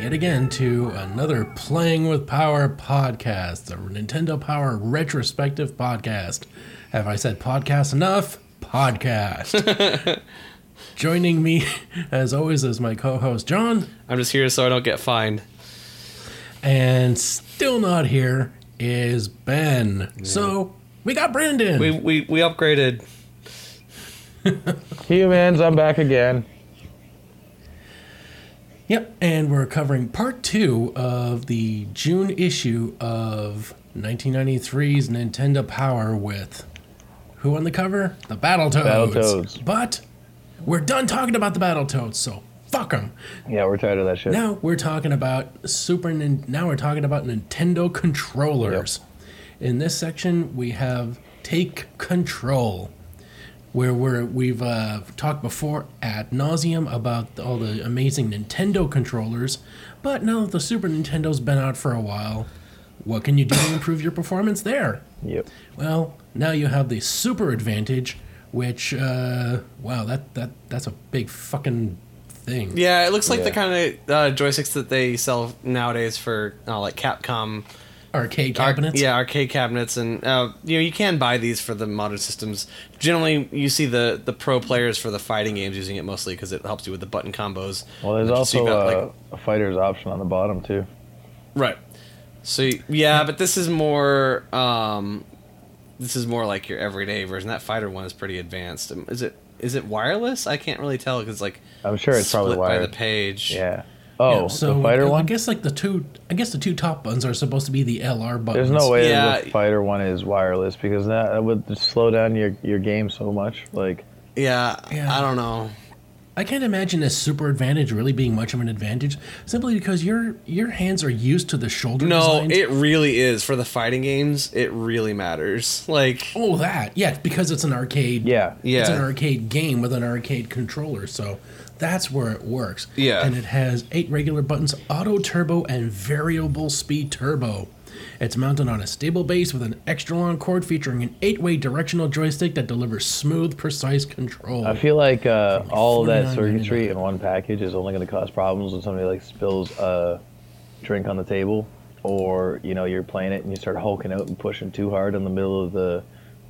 yet again to another Playing with Power podcast, a Nintendo Power retrospective podcast. Have I said podcast enough? Podcast. Joining me, as always, is my co-host, John. I'm just here so I don't get fined. And still not here is Ben. Yeah. So, we got Brandon. We upgraded. Humans, I'm back again. Yep, and we're covering part two of the June issue of 1993's Nintendo Power with who on the cover? The Battletoads. But we're done talking about the Battletoads, so fuck them. Yeah, we're tired of that shit. Now we're talking about Nintendo controllers. Yep. In this section, we have Take Control, where we've talked before ad nauseum about all the amazing Nintendo controllers, but now that the Super Nintendo's been out for a while, what can you do to improve your performance there? Yep. Well, now you have the Super Advantage, which, wow, that's a big fucking thing. Yeah, it looks like the kind of joysticks that they sell nowadays for, like, Capcom arcade cabinets? Yeah, arcade cabinets, and you can buy these for the modern systems. Generally, you see the pro players for the fighting games using it mostly because it helps you with the button combos. Well, there's also a fighter's option on the bottom, too. Right. So, yeah, but this is more like your everyday version. That fighter one is pretty advanced. Is it wireless? I can't really tell because, like, I'm sure it's probably wired. By the page. Yeah. Oh, yeah, so the fighter one? I guess the two top buttons are supposed to be the LR buttons. There's no way that the fighter one is wireless because that would slow down your game so much. Like, yeah, I don't know. I can't imagine a Super Advantage really being much of an advantage simply because your hands are used to the shoulder. No, designs. It really is for the fighting games. It really matters. Like, oh, that because it's an arcade. Yeah, it's an arcade game with an arcade controller. So. That's where it works. Yeah. And it has 8 regular buttons, auto turbo, and variable speed turbo. It's mounted on a stable base with an extra long cord featuring an 8-way directional joystick that delivers smooth, precise control. I feel like all that circuitry in one package is only going to cause problems when somebody like spills a drink on the table, or you're playing it and you start hulking out and pushing too hard in the middle of the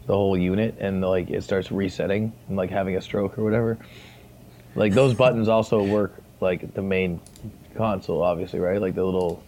whole unit, and like it starts resetting and like having a stroke or whatever. Like, those buttons also work, like, the main console, obviously, right? Like, the little...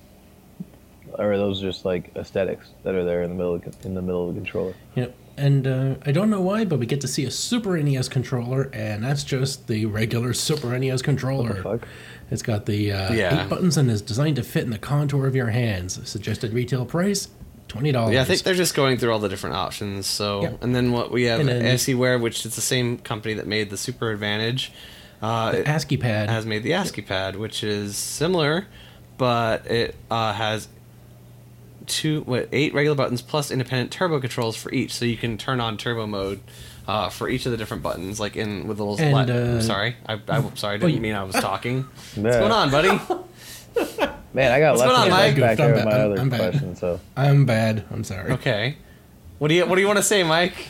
Or those just, like, aesthetics that are there in the middle of the controller. Yep. And I don't know why, but we get to see a Super NES controller, and that's just the regular Super NES controller. What the fuck? It's got the 8 buttons and is designed to fit in the contour of your hands. Suggested retail price, $20. Yeah, I think they're just going through all the different options, so... Yep. And then what we have, ASCII, which is the same company that made the Super Advantage... the ASCII pad has made the ASCII pad, which is similar, but it has 8 regular buttons plus independent turbo controls for each, so you can turn on turbo mode for each of the different buttons, like in with the little. I'm sorry, I didn't mean I was talking. No. What's going on, buddy? Man, I got left back there with my other question. So I'm bad. I'm sorry. Okay, what do you want to say, Mike?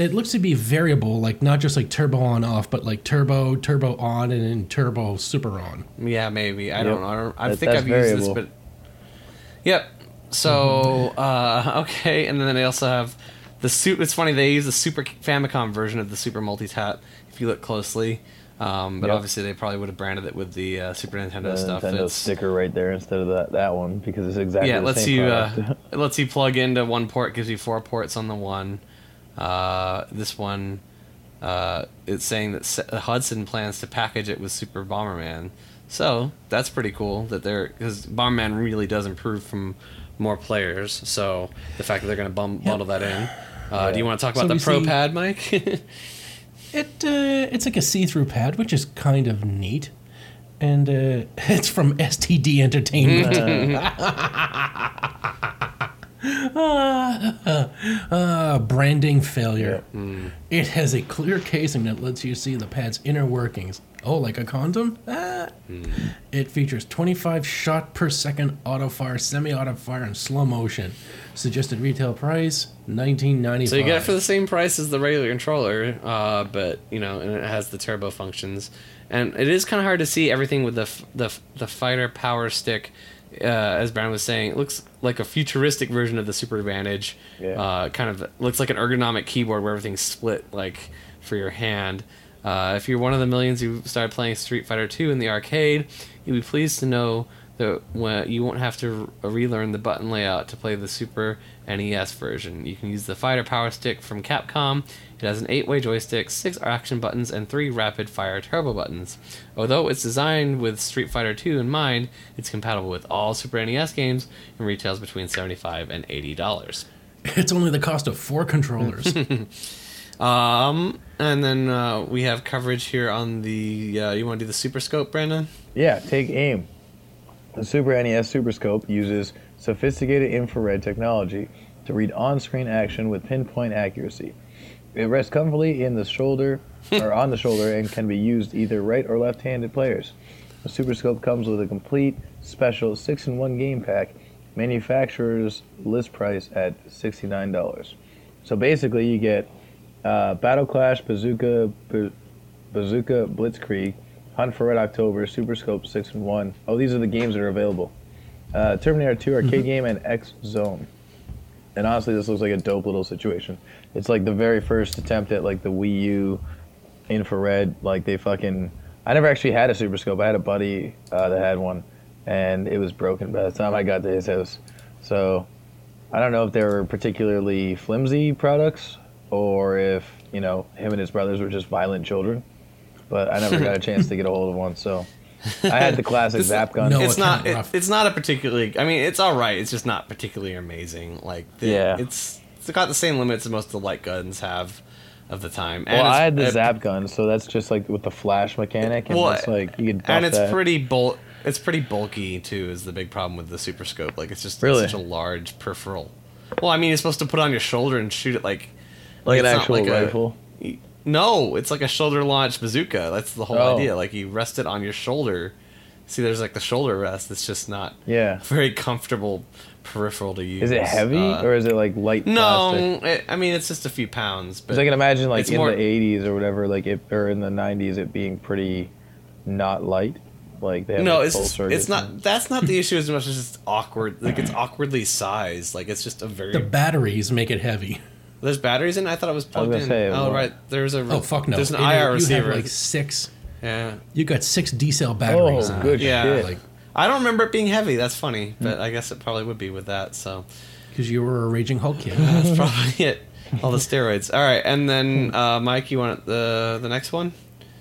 It looks to be variable, like not just like turbo on off, but like turbo on, and then turbo super on. Yeah, maybe. I don't know. I think I've used this, but... Yep. So, okay. And then they also have the suit. It's funny, they use the Super Famicom version of the Super Multitap, if you look closely. But obviously they probably would have branded it with the Super Nintendo stuff. Nintendo sticker right there instead of that one, because it's exactly the same product. It lets you plug into one port, gives you 4 ports on the one. This one, it's saying that Hudson plans to package it with Super Bomberman. So that's pretty cool that because Bomberman really does improve from more players. So the fact that they're going to bundle that in. Do you want to talk about the Pro Pad, Mike? It's like a see-through pad, which is kind of neat. And it's from STD Entertainment. Branding failure. Yeah. Mm. It has a clear casing that lets you see the pad's inner workings. Oh, like a condom? Ah. Mm. It features 25 shot per second auto fire, semi-auto fire, and slow motion. Suggested retail price $19.95. So you get it for the same price as the regular controller, but you know, and it has the turbo functions. And it is kind of hard to see everything with the fighter power stick. As Brian was saying, it looks like a futuristic version of the Super Advantage. Yeah. Kind of looks like an ergonomic keyboard where everything's split, like for your hand. If you're one of the millions who started playing Street Fighter II in the arcade, you'll be pleased to know that when you won't have to relearn the button layout to play the Super NES version. You can use the Fighter Power Stick from Capcom. It has an 8-way joystick, 6 action buttons, and 3 rapid-fire turbo buttons. Although it's designed with Street Fighter II in mind, it's compatible with all Super NES games and retails between $75 and $80. It's only the cost of 4 controllers. And then we have coverage here on the... you want to do the Super Scope, Brandon? Yeah, take aim. The Super NES Super Scope uses sophisticated infrared technology to read on-screen action with pinpoint accuracy. It rests comfortably in the shoulder or on the shoulder and can be used either right or left-handed players. The Super Scope comes with a complete special 6-in-1 game pack, manufacturer's list price at $69. So basically you get Battle Clash, Bazooka Blitzkrieg, Hunt for Red October, Super Scope 6-in-1. Oh, these are the games that are available. Terminator 2 arcade game and X-Zone. And honestly, this looks like a dope little situation. It's like the very first attempt at like the Wii U infrared. Like they fucking... I never actually had a Super Scope. I had a buddy that had one, and it was broken by the time I got to his house. So I don't know if they were particularly flimsy products or if, you know, him and his brothers were just violent children. But I never got a chance to get a hold of one, so I had the classic Zap gun. No, it's not a particularly... I mean, it's all right. It's just not particularly amazing. Like, it's got the same limits as most of the light guns have of the time. And well, I had the Zap gun, so that's just like with the flash mechanic, and it's like you could buff that. It's pretty bulky too. Is the big problem with the Super Scope? Like, it's just such a large peripheral. Well, I mean, you're supposed to put it on your shoulder and shoot it like an actual rifle. No, it's like a shoulder-launched bazooka. That's the whole idea. Like, you rest it on your shoulder. See, there's, like, the shoulder rest. It's just not a very comfortable peripheral to use. Is it heavy, or is it, like, light plastic? No, I mean, it's just a few pounds. Because I can imagine, like, in the 80s or whatever, like, or in the 90s, it being pretty not light. Like, they have it's not. That's not the issue as much as it's awkward. Like, it's awkwardly sized. Like, it's just a very... The batteries make it heavy. There's batteries in it? I thought it was plugged in. Right. There's a... Oh, fuck no. There's an IR receiver. You have, like, 6... Yeah. You got 6 D-cell batteries. Oh, good shit. Like, I don't remember it being heavy. That's funny. But I guess it probably would be with that, so... Because you were a Raging Hulk kid. That's probably it. All the steroids. All right. And then, Mike, you want the next one?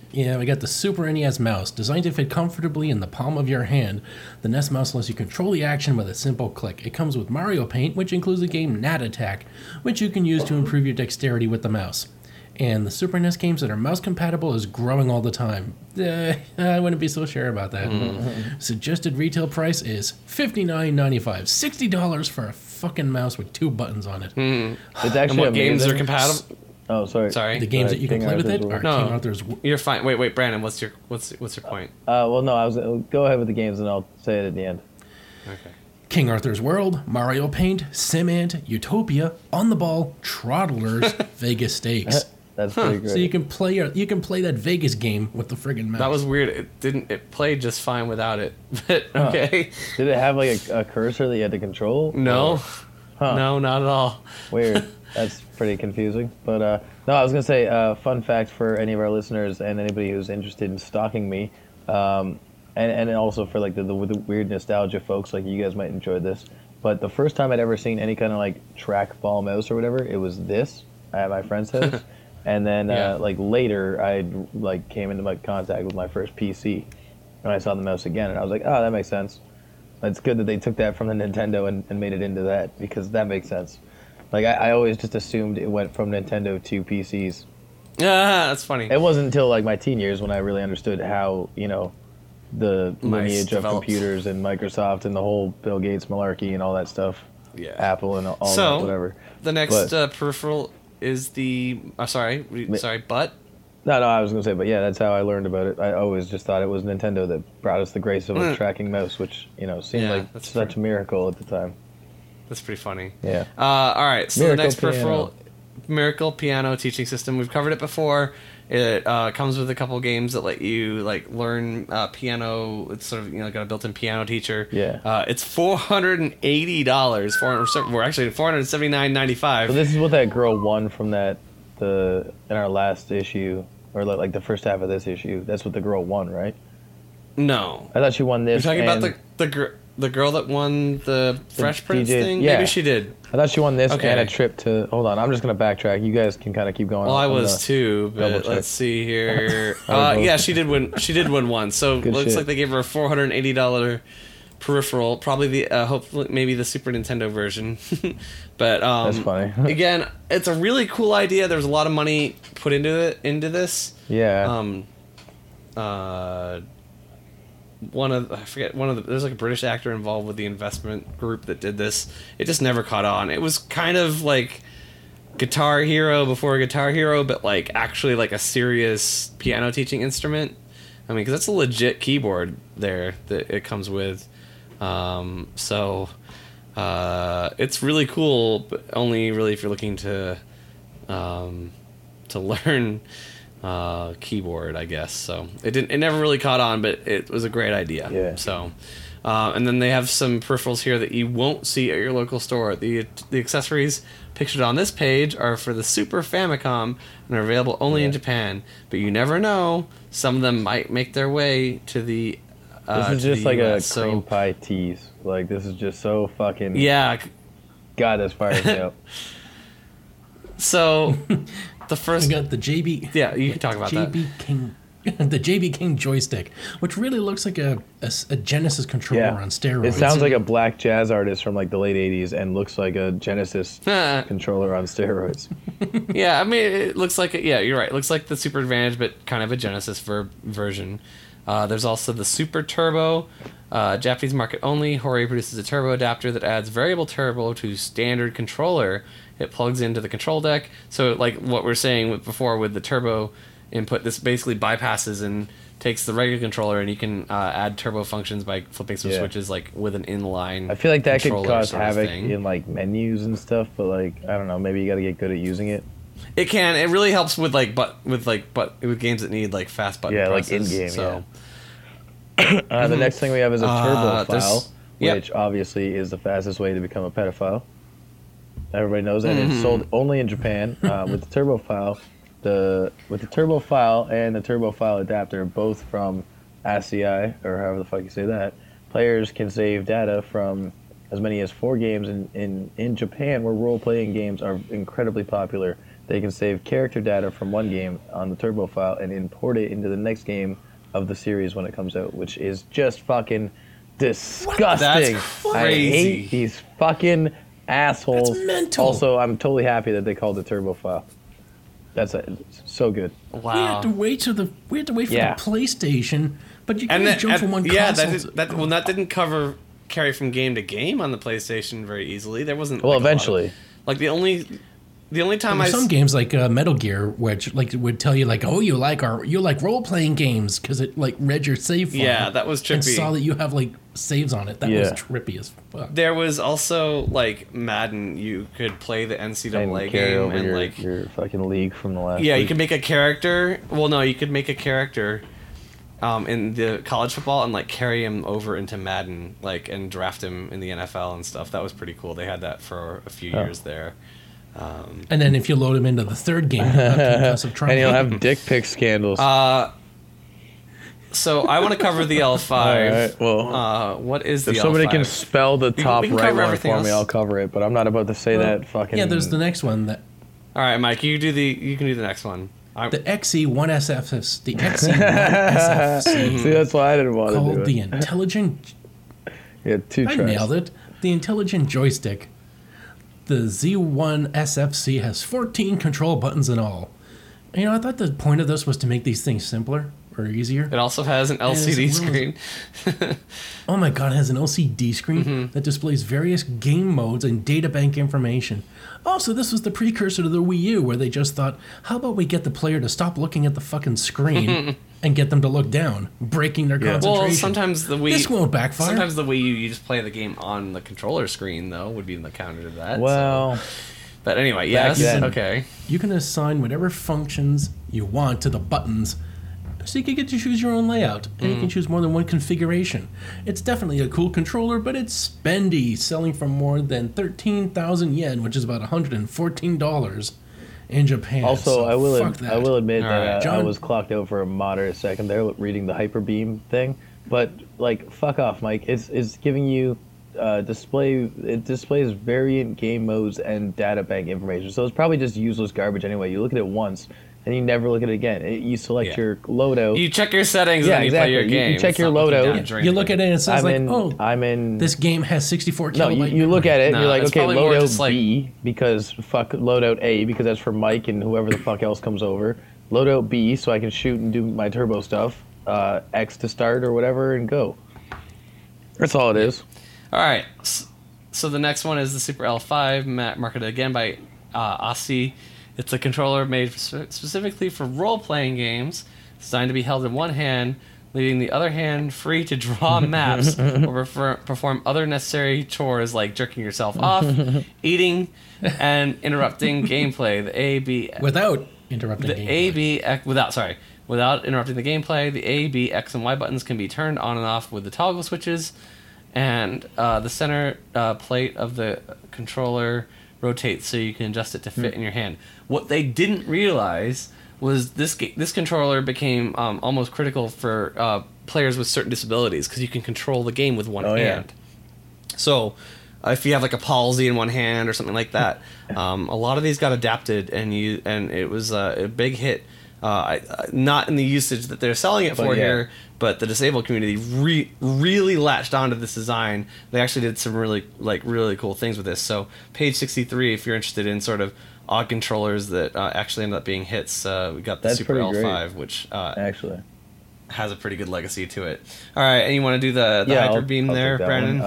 Yeah, we got the Super NES Mouse. Designed to fit comfortably in the palm of your hand, the NES Mouse lets you control the action with a simple click. It comes with Mario Paint, which includes the game Gnat Attack, which you can use to improve your dexterity with the mouse. And the Super NES games that are mouse-compatible is growing all the time. I wouldn't be so sure about that. Mm-hmm. Suggested retail price is $59.95. $60 for a fucking mouse with 2 buttons on it. Mm. It's actually and what games are compatible? Oh, sorry. The games that you can play with it? Or King Arthur's World? You're fine. Wait, Brandon, what's your point? Well, no, go ahead with the games and I'll say it at the end. Okay. King Arthur's World, Mario Paint, Simant, Utopia, On the Ball, Troddlers, Vegas Stakes. That's pretty great. So you can play that Vegas game with the friggin' mouse. That was weird. It played just fine without it. But okay. Did it have like a cursor that you had to control? No. No, not at all. Weird. That's pretty confusing. But no, I was going to say, fun fact for any of our listeners and anybody who's interested in stalking me, and also for like the weird nostalgia folks, like you guys might enjoy this, but the first time I'd ever seen any kind of like trackball mouse or whatever, it was this at my friend's house. And then like later I like came into like contact with my first PC and I saw the mouse again and I was like, oh, that makes sense. It's good that they took that from the Nintendo and made it into that, because that makes sense. Like, I always just assumed it went from Nintendo to PCs. Ah, that's funny. It wasn't until, like, my teen years when I really understood how, you know, the lineage of computers and Microsoft and the whole Bill Gates malarkey and all that stuff. Apple and all that, whatever. The next peripheral is the... Sorry, but... No, I was going to say, but yeah, that's how I learned about it. I always just thought it was Nintendo that brought us the grace of a tracking mouse, which, you know, seemed like such a miracle at the time. That's pretty funny. Yeah. All right, so the next peripheral... Miracle Piano Teaching System. We've covered it before. It comes with a couple games that let you like learn piano. It's sort of, you know, got a built-in piano teacher. Yeah. It's $480. We're actually at $479.95. So this is what that girl won from the in our last issue, or like the first half of this issue. That's what the girl won, right? No, I thought she won this. You're talking about the girl that won the Fresh Prince thing? Yeah. Maybe she did. I thought she won this and a trip to... Hold on, I'm just going to backtrack. You guys can kind of keep going. Well, I was too, but let's see here. Yeah, she did win one. So good looks shit. Like they gave her a $480 peripheral. Probably the... hopefully, maybe the Super Nintendo version. But that's funny. Again, it's a really cool idea. There's a lot of money put into this. Yeah. I forget, there's like a British actor involved with the investment group that did this. It just never caught on. It was kind of like Guitar Hero before Guitar Hero, but like actually like a serious piano teaching instrument. I mean, because that's a legit keyboard there that it comes with. So it's really cool, but only really if you're looking to learn keyboard, I guess. So it never really caught on, but it was a great idea. Yeah. So and then they have some peripherals here that you won't see at your local store. The accessories pictured on this page are for the Super Famicom and are available only in Japan, but you never know, some of them might make their way to the this is just like US, a cream pie tease. Like, this is just so fucking God, this fires me up. So the first, we got the JB. Yeah, you can talk about JB that. King, the JB King joystick, which really looks like a Genesis controller on steroids. It sounds like a black jazz artist from like the late '80s, and looks like a Genesis controller on steroids. Yeah, I mean, it looks like you're right. It looks like the Super Advantage, but kind of a Genesis version. There's also the Super Turbo, Japanese market only. Horie produces a turbo adapter that adds variable turbo to standard controller. It plugs into the control deck, so like what we were saying before with the turbo input, this basically bypasses and takes the regular controller, and you can add turbo functions by flipping some switches, like with an inline. I feel like that could cause havoc in like menus and stuff, but like I don't know, maybe you got to get good at using it. It can. It really helps with with games that need like fast button presses. Yeah, like in game. So. Yeah. The next thing we have is a turbo file, which obviously is the fastest way to become a pedophile. Everybody knows that. It's sold only in Japan with the Turbo File, and the Turbo File adapter, both from ASCII, or however the fuck you say that. Players can save data from as many as 4 games in Japan, where role-playing games are incredibly popular. They can save character data from one game on the Turbo File and import it into the next game of the series when it comes out, which is just fucking disgusting. What? That's crazy. I hate these fucking assholes. That's mental. Also, I'm totally happy that they called it Turbo File. That's so good. Wow. We had to wait for the PlayStation, but you can't jump from one console. Yeah, that didn't carry from game to game on the PlayStation very easily. There wasn't. Well, eventually. Like the only time some games like Metal Gear, which like would tell you like, oh, you like role playing games, because it like read your save file. Yeah, that was trippy. And saw that you have like saves on it. That was trippy as fuck. There was also like Madden. You could play the NCAA game and like your fucking league from the last. Yeah, week. You could make a character. Well, no, you could make a character in the college football and like carry him over into Madden, like, and draft him in the NFL and stuff. That was pretty cool. They had that for a few years there. And then if you load him into the third game, and you'll have dick pic scandals. So I want to cover the L5. Right, well, what is the L5? If somebody can spell the top right one for me, I'll cover it. But I'm not about to say that fucking. Yeah, there's the next one. That. All right, Mike, you can do the next one. The XE1SFC. The XE1SFC. See, that's why I didn't want to do it. Called the intelligent. Yeah, two tries. I nailed it. The intelligent joystick. The Z1 SFC has 14 control buttons in all. You know, I thought the point of this was to make these things simpler, or easier. It also has an LCD screen. Oh my god, it has an LCD screen that displays various game modes and data bank information. Also, this was the precursor to the Wii U, where they just thought, how about we get the player to stop looking at the fucking screen and get them to look down, breaking their concentration. Well, sometimes the Wii... This won't backfire. Sometimes the Wii U, you just play the game on the controller screen, though, would be in the counter to that. Well... So. But anyway, yes, okay. You can assign whatever functions you want to the buttons, so you can get to choose your own layout, and you can choose more than one configuration. It's definitely a cool controller, but it's spendy, selling for more than 13,000 yen, which is about $114 in Japan. Also, so I will admit that I was clocked out for a moderate second there reading the Hyper Beam thing, but like, fuck off, Mike. It's giving you... It displays variant game modes and data bank information. So it's probably just useless garbage anyway. You look at it once, and you never look at it again. You select your loadout. You check your settings and exactly. You play your game. You check your loadout. You look at it and it says this game has 64 kilobytes. No, you look at it and you're like, okay, loadout B, because fuck loadout A, because that's for Mike and whoever the fuck else comes over. Loadout B, so I can shoot and do my turbo stuff. X to start or whatever and go. That's all it is. All right, so the next one is the Super L5, marketed again by ASCII. It's a controller made specifically for role-playing games. It's designed to be held in one hand, leaving the other hand free to draw maps or perform other necessary chores like jerking yourself off, eating, and interrupting gameplay. Without interrupting the gameplay, the A, B, X, and Y buttons can be turned on and off with the toggle switches. And the center plate of the controller rotates so you can adjust it to fit in your hand. What they didn't realize was this controller became almost critical for players with certain disabilities, because you can control the game with one hand. Yeah. So if you have like a palsy in one hand or something like that, a lot of these got adapted, and it was a big hit. Not in the usage that they're selling it for here, but the disabled community really latched onto this design. They actually did some really cool things with this. So page 63, if you're interested in sort of odd controllers that actually ended up being hits, we got the Super L5, which actually has a pretty good legacy to it. All right, and you want to do the Hyper Beam there, Brandon?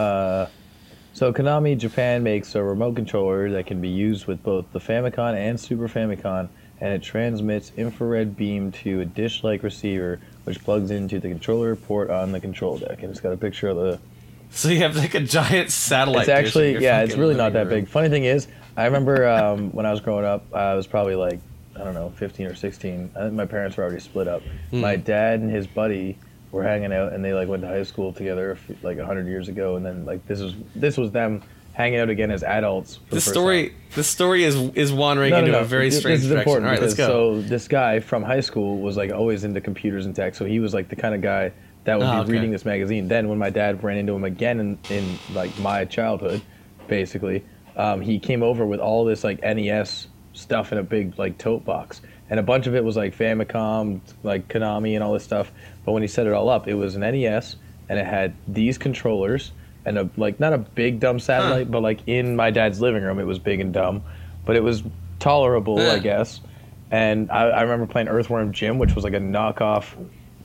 So Konami Japan makes a remote controller that can be used with both the Famicom and Super Famicom, and it transmits infrared beam to a dish-like receiver, which plugs into the controller port on the control deck. And it's got a picture of the... So you have like a giant satellite. It's actually, it's really not that big. Funny thing is, I remember when I was growing up, I was probably like, I don't know, 15 or 16. I think my parents were already split up. My dad and his buddy were hanging out, and they like went to high school together like 100 years ago. And then like this was them hanging out again as adults. The story is wandering into a very strange direction. All right, let's go. So this guy from high school was like always into computers and tech, so he was like the kind of guy that would be reading this magazine. Then when my dad ran into him again in like my childhood, basically, he came over with all this like NES stuff in a big like tote box, and a bunch of it was like Famicom, like Konami, and all this stuff. But when he set it all up, it was an NES, and it had these controllers. And a, like, not a big dumb satellite, but like in my dad's living room, it was big and dumb, but it was tolerable, I guess. And I remember playing Earthworm Jim, which was like a knockoff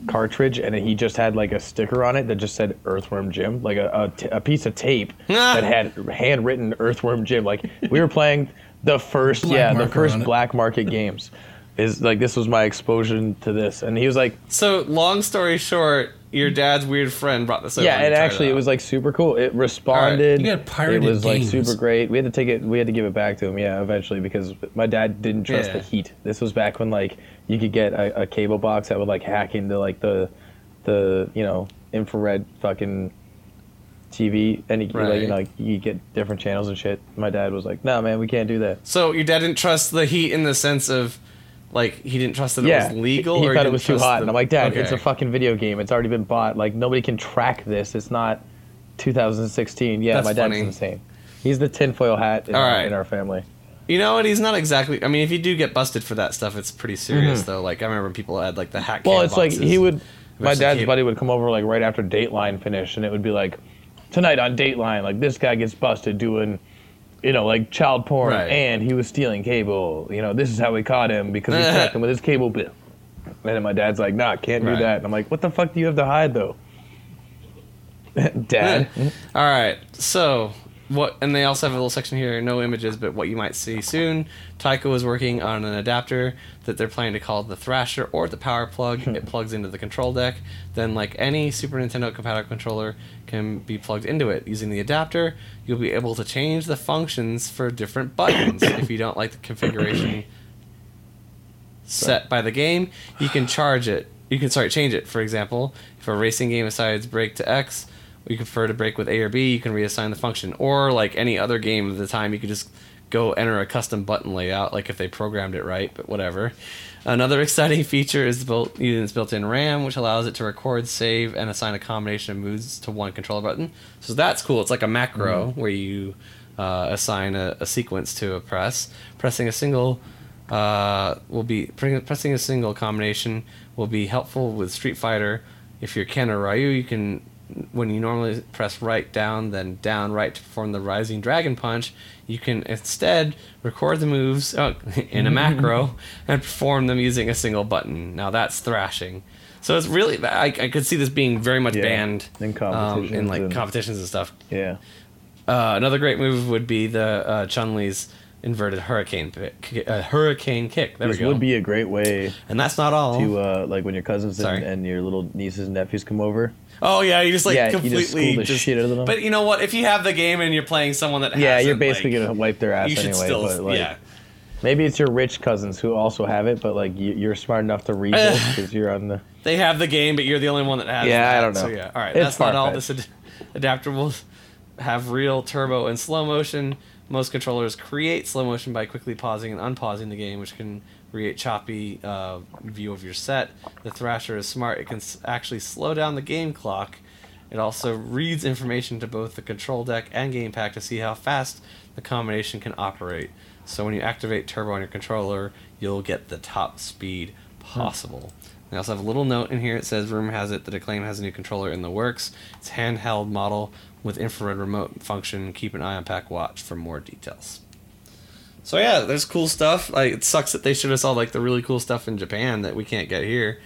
cartridge, and he just had like a sticker on it that just said Earthworm Jim, like a piece of tape that had handwritten Earthworm Jim. Like we were playing the first black market games. Is like this was my exposure to this, and he was like. So long story short. Your dad's weird friend brought this over. Yeah, and actually, it was like super cool. It responded. Right. You got pirated games. It was like super great. We had to take it. We had to give it back to him. Yeah, eventually, because my dad didn't trust the heat. This was back when like you could get a cable box that would like hack into like the infrared fucking TV, and you get different channels and shit. My dad was like, "No, man, we can't do that." So your dad didn't trust the heat in the sense of. Like, he didn't trust that it was legal? He thought it was too hot. And I'm like, Dad, it's a fucking video game. It's already been bought. Like, nobody can track this. It's not 2016. Yeah, my dad's insane. He's the tinfoil hat in our family. You know what? He's not exactly... I mean, if you do get busted for that stuff, it's pretty serious, though. Like, I remember people had, like, the hat cam boxes. Well, it's like, he would... My dad's buddy would come over, like, right after Dateline finished, and it would be like, tonight on Dateline, like, this guy gets busted doing... like child porn, and he was stealing cable. This is how we caught him because we tracked him with his cable bill. And then my dad's like, nah, can't do that. And I'm like, what the fuck do you have to hide, though? Dad. All right. So, what? And they also have a little section here, no images, but what you might see soon. Taiko is working on an adapter that they're planning to call the Thrasher or the Power Plug. It plugs into the control deck. Then, like any Super Nintendo-compatible controller, can be plugged into it. Using the adapter, you'll be able to change the functions for different buttons. If you don't like the configuration set by the game, you can charge it. You can change it. For example, if a racing game assigns brake to X, you prefer to brake with A or B, you can reassign the function. Or like any other game of the time, you could just go enter a custom button layout, like if they programmed it right, but whatever. Another exciting feature is its built-in RAM, which allows it to record, save, and assign a combination of moves to one controller button. So that's cool. It's like a macro where you assign a sequence to a press. Pressing a single combination will be helpful with Street Fighter. If you're Ken or Ryu, you can, when you normally press right down, then down right to perform the Rising Dragon Punch, you can instead record the moves in a macro and perform them using a single button. Now that's thrashing. So it's really, I could see this being very much banned in competitions, competitions and stuff. Yeah. Another great move would be the Chun-Li's inverted hurricane kick. There we go. This would be a great way. And that's not all. To like when your cousins and your little nieces and nephews come over. Oh yeah, you just completely school the shit out of them. But you know what? If you have the game and you're playing someone that you're basically gonna wipe their ass anyway. Maybe it's your rich cousins who also have it, but you're smart enough to read it because you're on the. They have the game, but you're the only one that has it. Yeah, I don't know. So, all right, that's not all. This adapter will have real turbo and slow motion. Most controllers create slow motion by quickly pausing and unpausing the game, which can create choppy view of your set. The Thrasher is smart. It can actually slow down the game clock. It also reads information to both the control deck and game pack to see how fast the combination can operate. So when you activate turbo on your controller, you'll get the top speed possible. They also have a little note in here. It says, rumor has it that Acclaim has a new controller in the works. It's handheld model with infrared remote function. Keep an eye on Pack Watch for more details. So yeah, there's cool stuff. It sucks that they showed us all the really cool stuff in Japan that we can't get here.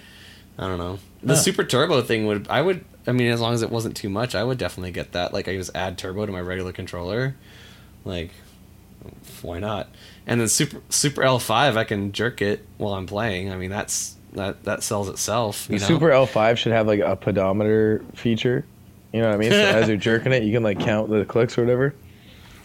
I don't know. The Super Turbo thing I mean, as long as it wasn't too much, I would definitely get that. I just add turbo to my regular controller. Why not? And then Super L5, I can jerk it while I'm playing. I mean, that sells itself. You know? Super L5 should have a pedometer feature. You know what I mean? So as you're jerking it, you can count the clicks or whatever.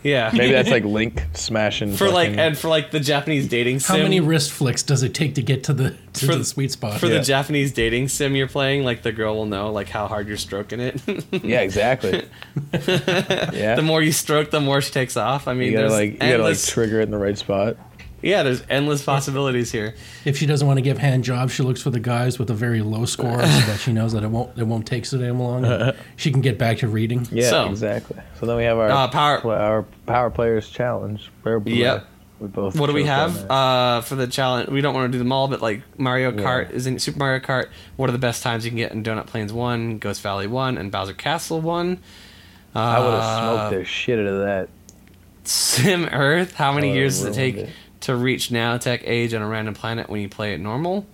Yeah. Maybe that's Link smashing. For the Japanese dating sim. How many wrist flicks does it take to get to the sweet spot? For the Japanese dating sim you're playing, the girl will know how hard you're stroking it. Yeah, exactly. Yeah. The more you stroke, the more she takes off. I mean, you gotta trigger it in the right spot. Yeah, there's endless possibilities here. If she doesn't want to give hand jobs, she looks for the guys with a very low score so that she knows that it won't take so damn long. And she can get back to reading. Yeah, exactly. So then we have our power players challenge. Yep. What do we have for the challenge? We don't want to do them all, but Mario Kart is in Super Mario Kart. What are the best times you can get in Donut Plains 1, Ghost Valley 1, and Bowser Castle 1? I would have smoked the shit out of that. Sim Earth. How many years does it take to reach Nowtech age on a random planet when you play it normal?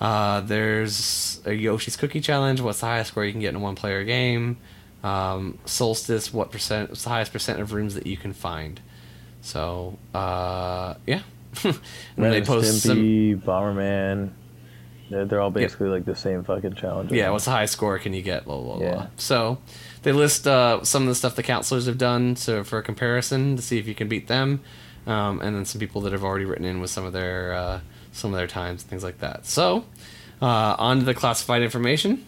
There's a Yoshi's Cookie Challenge. What's the highest score you can get in a one-player game? Solstice. What's the highest percent of rooms that you can find? So, yeah. And they post Stimpy, Bomberman. They're all basically the same fucking challenge. Yeah, what's the highest score can you get? Blah, blah, blah. So they list some of the stuff the counselors have done for a comparison to see if you can beat them. And then some people that have already written in with some of their times, things like that. So, on to the classified information.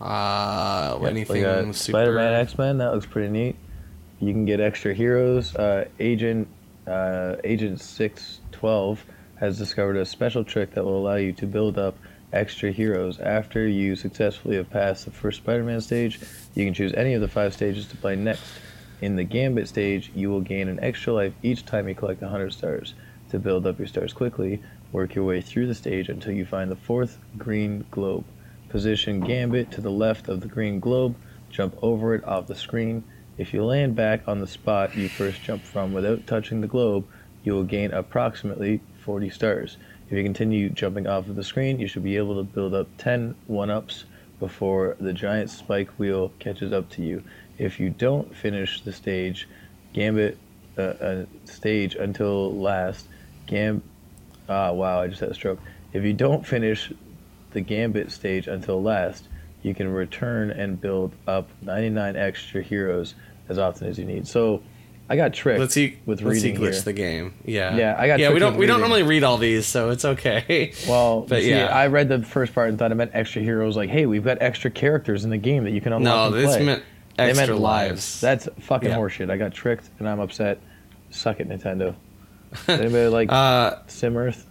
Anything super... Spider-Man, X-Men, that looks pretty neat. You can get extra heroes. Agent 612 has discovered a special trick that will allow you to build up extra heroes. After you successfully have passed the first Spider-Man stage, you can choose any of the 5 stages to play next. In the Gambit stage, you will gain an extra life each time you collect 100 stars. To build up your stars quickly, work your way through the stage until you find the 4th green globe. Position Gambit to the left of the green globe, jump over it off the screen. If you land back on the spot you first jumped from without touching the globe, you will gain approximately 40 stars. If you continue jumping off of the screen, you should be able to build up 10 one-ups before the giant spike wheel catches up to you. If you don't finish the stage, gambit stage until last, If you don't finish the gambit stage until last, you can return and build up 99 extra heroes as often as you need. So I got tricked with reading here. Let's the game. Yeah, I got tricked. We don't normally read all these, so it's okay. Well, but yeah, I read the first part and thought it meant extra heroes. Like, hey, we've got extra characters in the game that you can unlock. No, and this meant extra lives. That's fucking horseshit. I got tricked, and I'm upset. Suck it, Nintendo. Anybody like Sim Earth?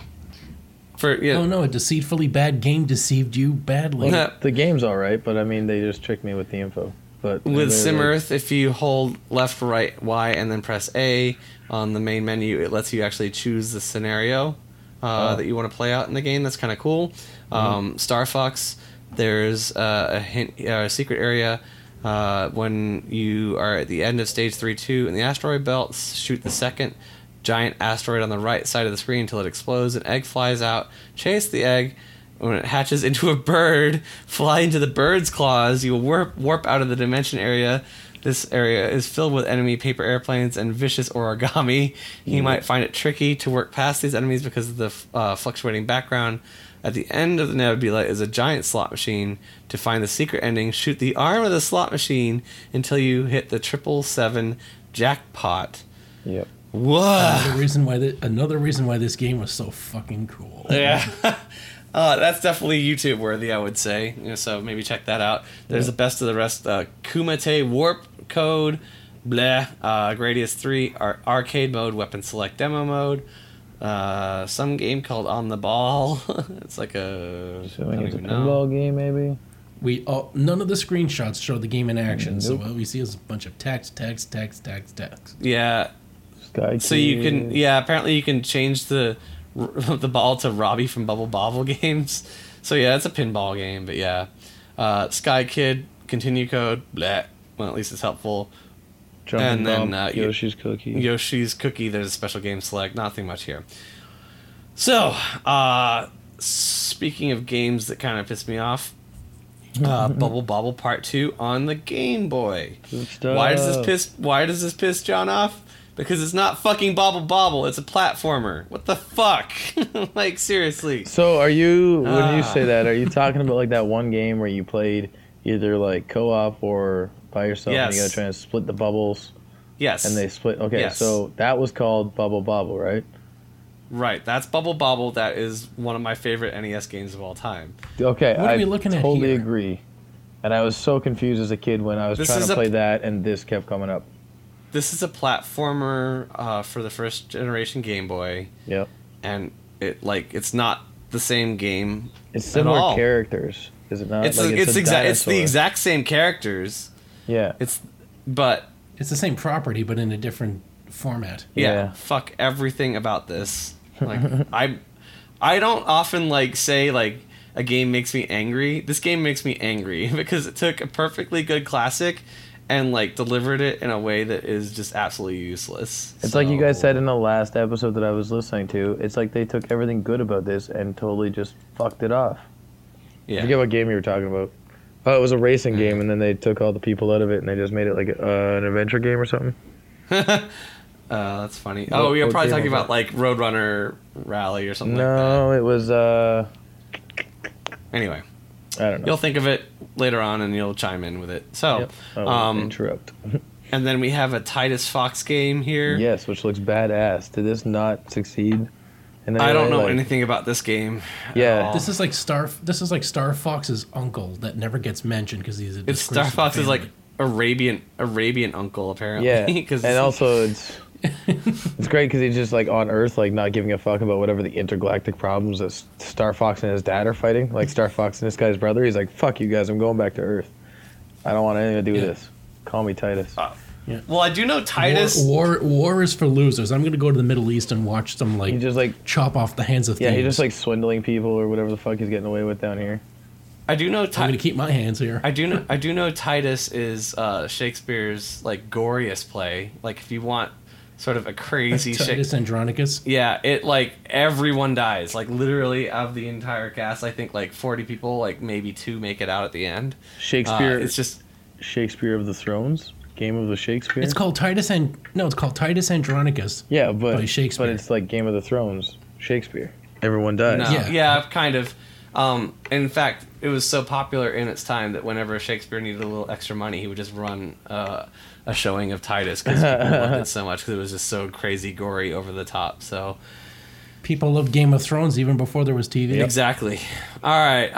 Oh no, a deceitfully bad game deceived you badly. Well, the game's alright, but I mean, they just tricked me with the info. But with Sim Earth, if you hold left, right, Y, and then press A on the main menu, it lets you actually choose the scenario that you want to play out in the game. That's kind of cool. Star Fox, there's a secret area when you are at the end of Stage 3-2 in the asteroid belt. Shoot the second giant asteroid on the right side of the screen until it explodes. An egg flies out. Chase the egg. When it hatches into a bird, fly into the bird's claws. You will warp out of the dimension area. This area is filled with enemy paper airplanes and vicious origami. You might find it tricky to work past these enemies because of the fluctuating background. At the end of the nebula is a giant slot machine. To find the secret ending, shoot the arm of the slot machine until you hit the 777 jackpot. Yep. What? Another reason why this game was so fucking cool. Yeah. That's definitely YouTube worthy, I would say. You know, so maybe check that out. There's the best of the rest. Kumite Warp Code, Gradius 3, Arcade Mode, Weapon Select Demo Mode, some game called On the Ball. It's like a... So I think it's a pinball game, maybe? None of the screenshots show the game in action, so what we see is a bunch of text. Yeah. Sky so you can... Yeah, apparently you can change the ball to Robbie from Bubble Bobble Games. So yeah, it's a pinball game, but yeah. Sky Kid, continue code, bleh. Well, at least it's helpful. Jumping and then Yoshi's Cookie. Yoshi's Cookie, there's a special game select. Nothing much here. So, speaking of games that kind of pissed me off, Bubble Bobble Part 2 on the Game Boy. Why does this piss John off? Because it's not fucking Bobble Bobble, it's a platformer. What the fuck? Like, seriously. So are you, when you say that, are you talking about like that one game where you played either like co-op or by yourself and you gotta try and split the bubbles? Yes. And they split, so that was called Bubble Bobble, right? Right, that's Bubble Bobble. That is one of my favorite NES games of all time. Okay, what are we looking at here? I totally agree. And I was so confused as a kid when I was trying to play that and this kept coming up. This is a platformer for the first generation Game Boy. Yep. And it's not the same game. It's similar at all. Characters, is it not? It's the exact same characters. Yeah. It's the same property, but in a different format. Yeah. Fuck everything about this. Like I don't often say a game makes me angry. This game makes me angry because it took a perfectly good classic and delivered it in a way that is just absolutely useless. It's like you guys said in the last episode that I was listening to. It's like they took everything good about this and totally just fucked it off. Yeah. I forget what game you were talking about. Oh, it was a racing game, and then they took all the people out of it and they just made it like an adventure game or something. That's funny. Oh, we were probably talking about Roadrunner Rally or something like that. No, it was... Anyway. I don't know. You'll think of it later on and you'll chime in with it. So, interrupt. And then we have a Titus Fox game here. Yes, which looks badass. Did this not succeed? And I don't know anything about this game. Yeah, this is like Star Fox's uncle that never gets mentioned because he's a disgrace. It's Star Fox's Arabian uncle apparently. Yeah, it's great because he's just on Earth, not giving a fuck about whatever the intergalactic problems that Star Fox and his dad are fighting. Star Fox and this guy's brother, he's like, "Fuck you guys, I'm going back to Earth. I don't want anything to do with this. Call me Titus." Yeah. Well, I do know Titus. War is for losers. I'm gonna go to the Middle East and watch them he just chop off the hands of. Yeah, he's just swindling people or whatever the fuck he's getting away with down here. I do know. I'm gonna keep my hands here. I do know Titus is Shakespeare's Gorius play. If you want sort of a crazy shit. Titus Andronicus? Yeah, it, like, everyone dies. Like, literally, of the entire cast, I think, like, 40 people, like, maybe 2 make it out at the end. Shakespeare. It's just... Shakespeare of the Thrones? Game of the Shakespeare? It's called Titus and... No, it's called Titus Andronicus. Yeah, but Shakespeare. But it's, like, Game of the Thrones. Shakespeare. Everyone dies. No. Yeah. Yeah, kind of. In fact, it was so popular in its time that whenever Shakespeare needed a little extra money, he would just run... a showing of Titus because people loved it so much because it was just so crazy, gory, over the top. So people loved Game of Thrones even before there was TV. Yep. Exactly. All right.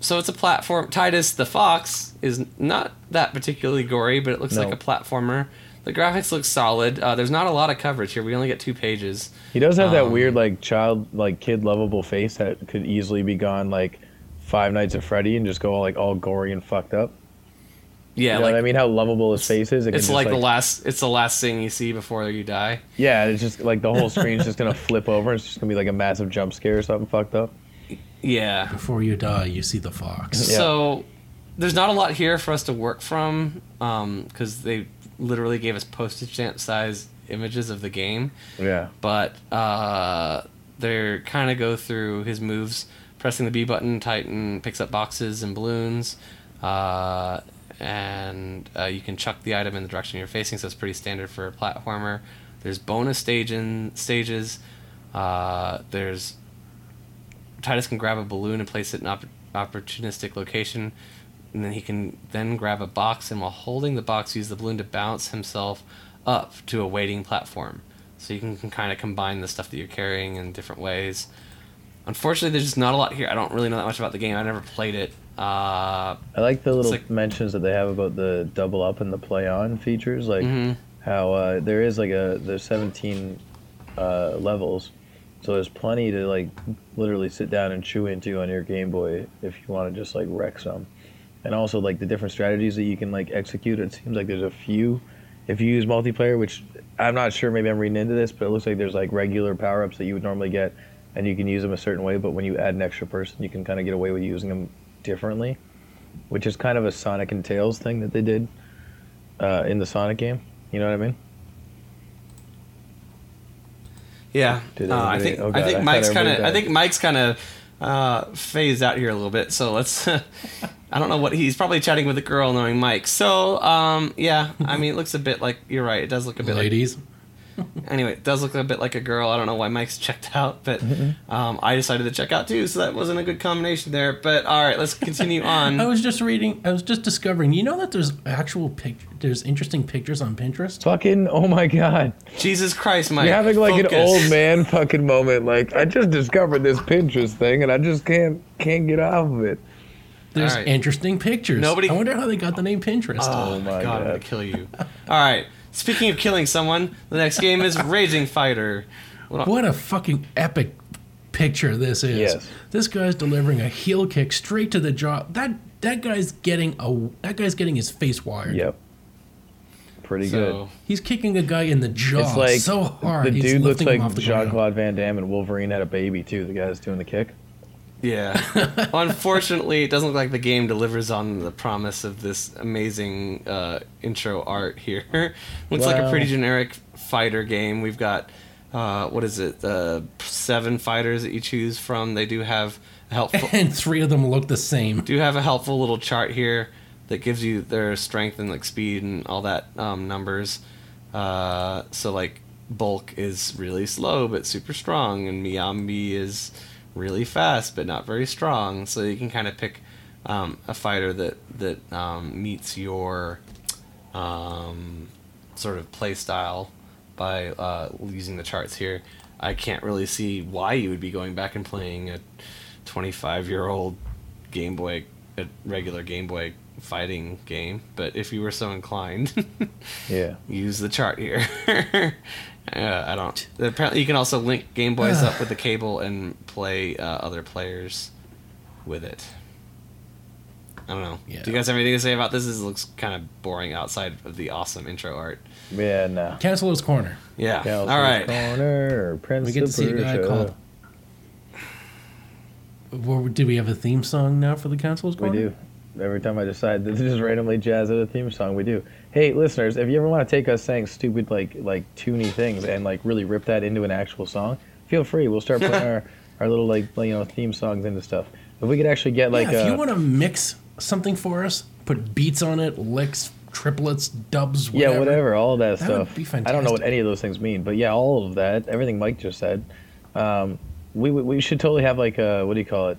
So it's a platform. Titus the Fox is not that particularly gory, but it looks like a platformer. The graphics look solid. There's not a lot of coverage here. We only get 2 pages. He does have that weird, like, child, like, kid lovable face that could easily be gone like Five Nights at Freddy and just go all gory and fucked up. Yeah, you know, like, what I mean, how lovable his face is. It's like the last thing you see before you die. Yeah, it's just like the whole screen's just gonna flip over. It's just gonna be like a massive jump scare or something fucked up. Yeah. Before you die, you see the fox. Yeah. So there's not a lot here for us to work from, because they literally gave us postage stamp size images of the game. Yeah. But they kind of go through his moves, pressing the B button, Titan picks up boxes and balloons. And you can chuck the item in the direction you're facing, so it's pretty standard for a platformer. There's bonus stages. There's Titus can grab a balloon and place it in an opportunistic location, and then he can then grab a box, and while holding the box, use the balloon to bounce himself up to a waiting platform. So you can kind of combine the stuff that you're carrying in different ways. Unfortunately, there's just not a lot here. I don't really know that much about the game. I never played it. I like the little mentions that they have about the double up and the play on features, like how there is like there's 17 levels, so there's plenty to like literally sit down and chew into on your Game Boy if you want to just like wreck some, and also like the different strategies that you can like execute. It seems like there's a few if you use multiplayer, which I'm not sure, maybe I'm reading into this, but it looks like there's like regular power ups that you would normally get, and you can use them a certain way, but when you add an extra person, you can kind of get away with using them differently, which is kind of a Sonic and Tails thing that they did in the Sonic game. You know what I mean? Yeah, I think Mike's kind of phased out here a little bit. So let's. I don't know what he's probably chatting with a girl, knowing Mike. So yeah, I mean, it looks a bit like you're right. It does look a bit ladies. Anyway, it does look a bit like a girl. I don't know why Mike's checked out, but I decided to check out too, so that wasn't a good combination there. But all right, let's continue on. I was just discovering, you know that there's actual there's interesting pictures on Pinterest? Fucking, oh my God. Jesus Christ, Mike. You're having like an old man fucking moment. Like, I just discovered this Pinterest thing, and I just can't get off of it. There's interesting pictures. I wonder how they got the name Pinterest. Oh my God, I'm going to kill you. All right. Speaking of killing someone, the next game is Raging Fighter. What a fucking epic picture this is. Yes. This guy's delivering a heel kick straight to the jaw. That guy's getting his face wired. Yep. Pretty good. He's kicking a guy in the jaw. It's like so hard. The dude looks like Jean-Claude Van Damme, and Wolverine had a baby too. The guy that's doing the kick. Yeah. Unfortunately, it doesn't look like the game delivers on the promise of this amazing intro art here. Looks like a pretty generic fighter game. We've got, 7 fighters that you choose from. They do have helpful... And 3 of them look the same. Do have a helpful little chart here that gives you their strength and like speed and all that numbers. So like Bulk is really slow but super strong, and Miyambi is... really fast but not very strong, so you can kind of pick a fighter that meets your sort of play style by using the charts here. I can't really see why you would be going back and playing a 25-year-old regular Game Boy fighting game, but if you were so inclined, yeah, use the chart here. I don't. Apparently, you can also link Game Boys up with the cable and play other players with it. I don't know. Yeah. Do you guys have anything to say about this? This looks kind of boring outside of the awesome intro art. Yeah, no. Cancelo's Corner. Yeah. Cancelo's all right. Corner. Prince we get to see a guy called. Do we have a theme song now for the Cancelo's Corner? We do. every time I decide to just randomly jazz at a theme song, we do. Hey, listeners, if you ever want to take us saying stupid, like toony things and, like, really rip that into an actual song, feel free. We'll start putting our little, like, you know, theme songs into stuff. If we could actually get, like... Yeah, if you want to mix something for us, put beats on it, licks, triplets, dubs, whatever. Yeah, whatever, all of that stuff. That would be fantastic. I don't know what any of those things mean, but, yeah, all of that, everything Mike just said, we should totally have, like, what do you call it?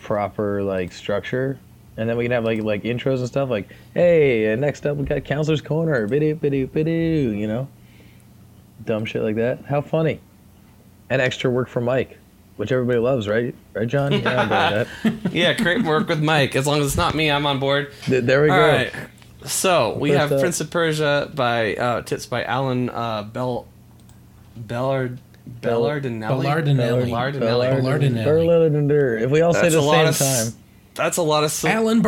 Proper, like, structure, and then we can have like intros and stuff, like, hey, next up we got Counselor's Corner, bidoo bidoo bidoo, you know, dumb shit like that. How funny. And extra work for Mike, which everybody loves, right John? Yeah, I'm about that. Yeah, create work with Mike, as long as it's not me, I'm on board. There we go. All right, so we have Prince of Persia by Tips by Alan Bellardinelli. If we all say the same time. That's a lot of Alan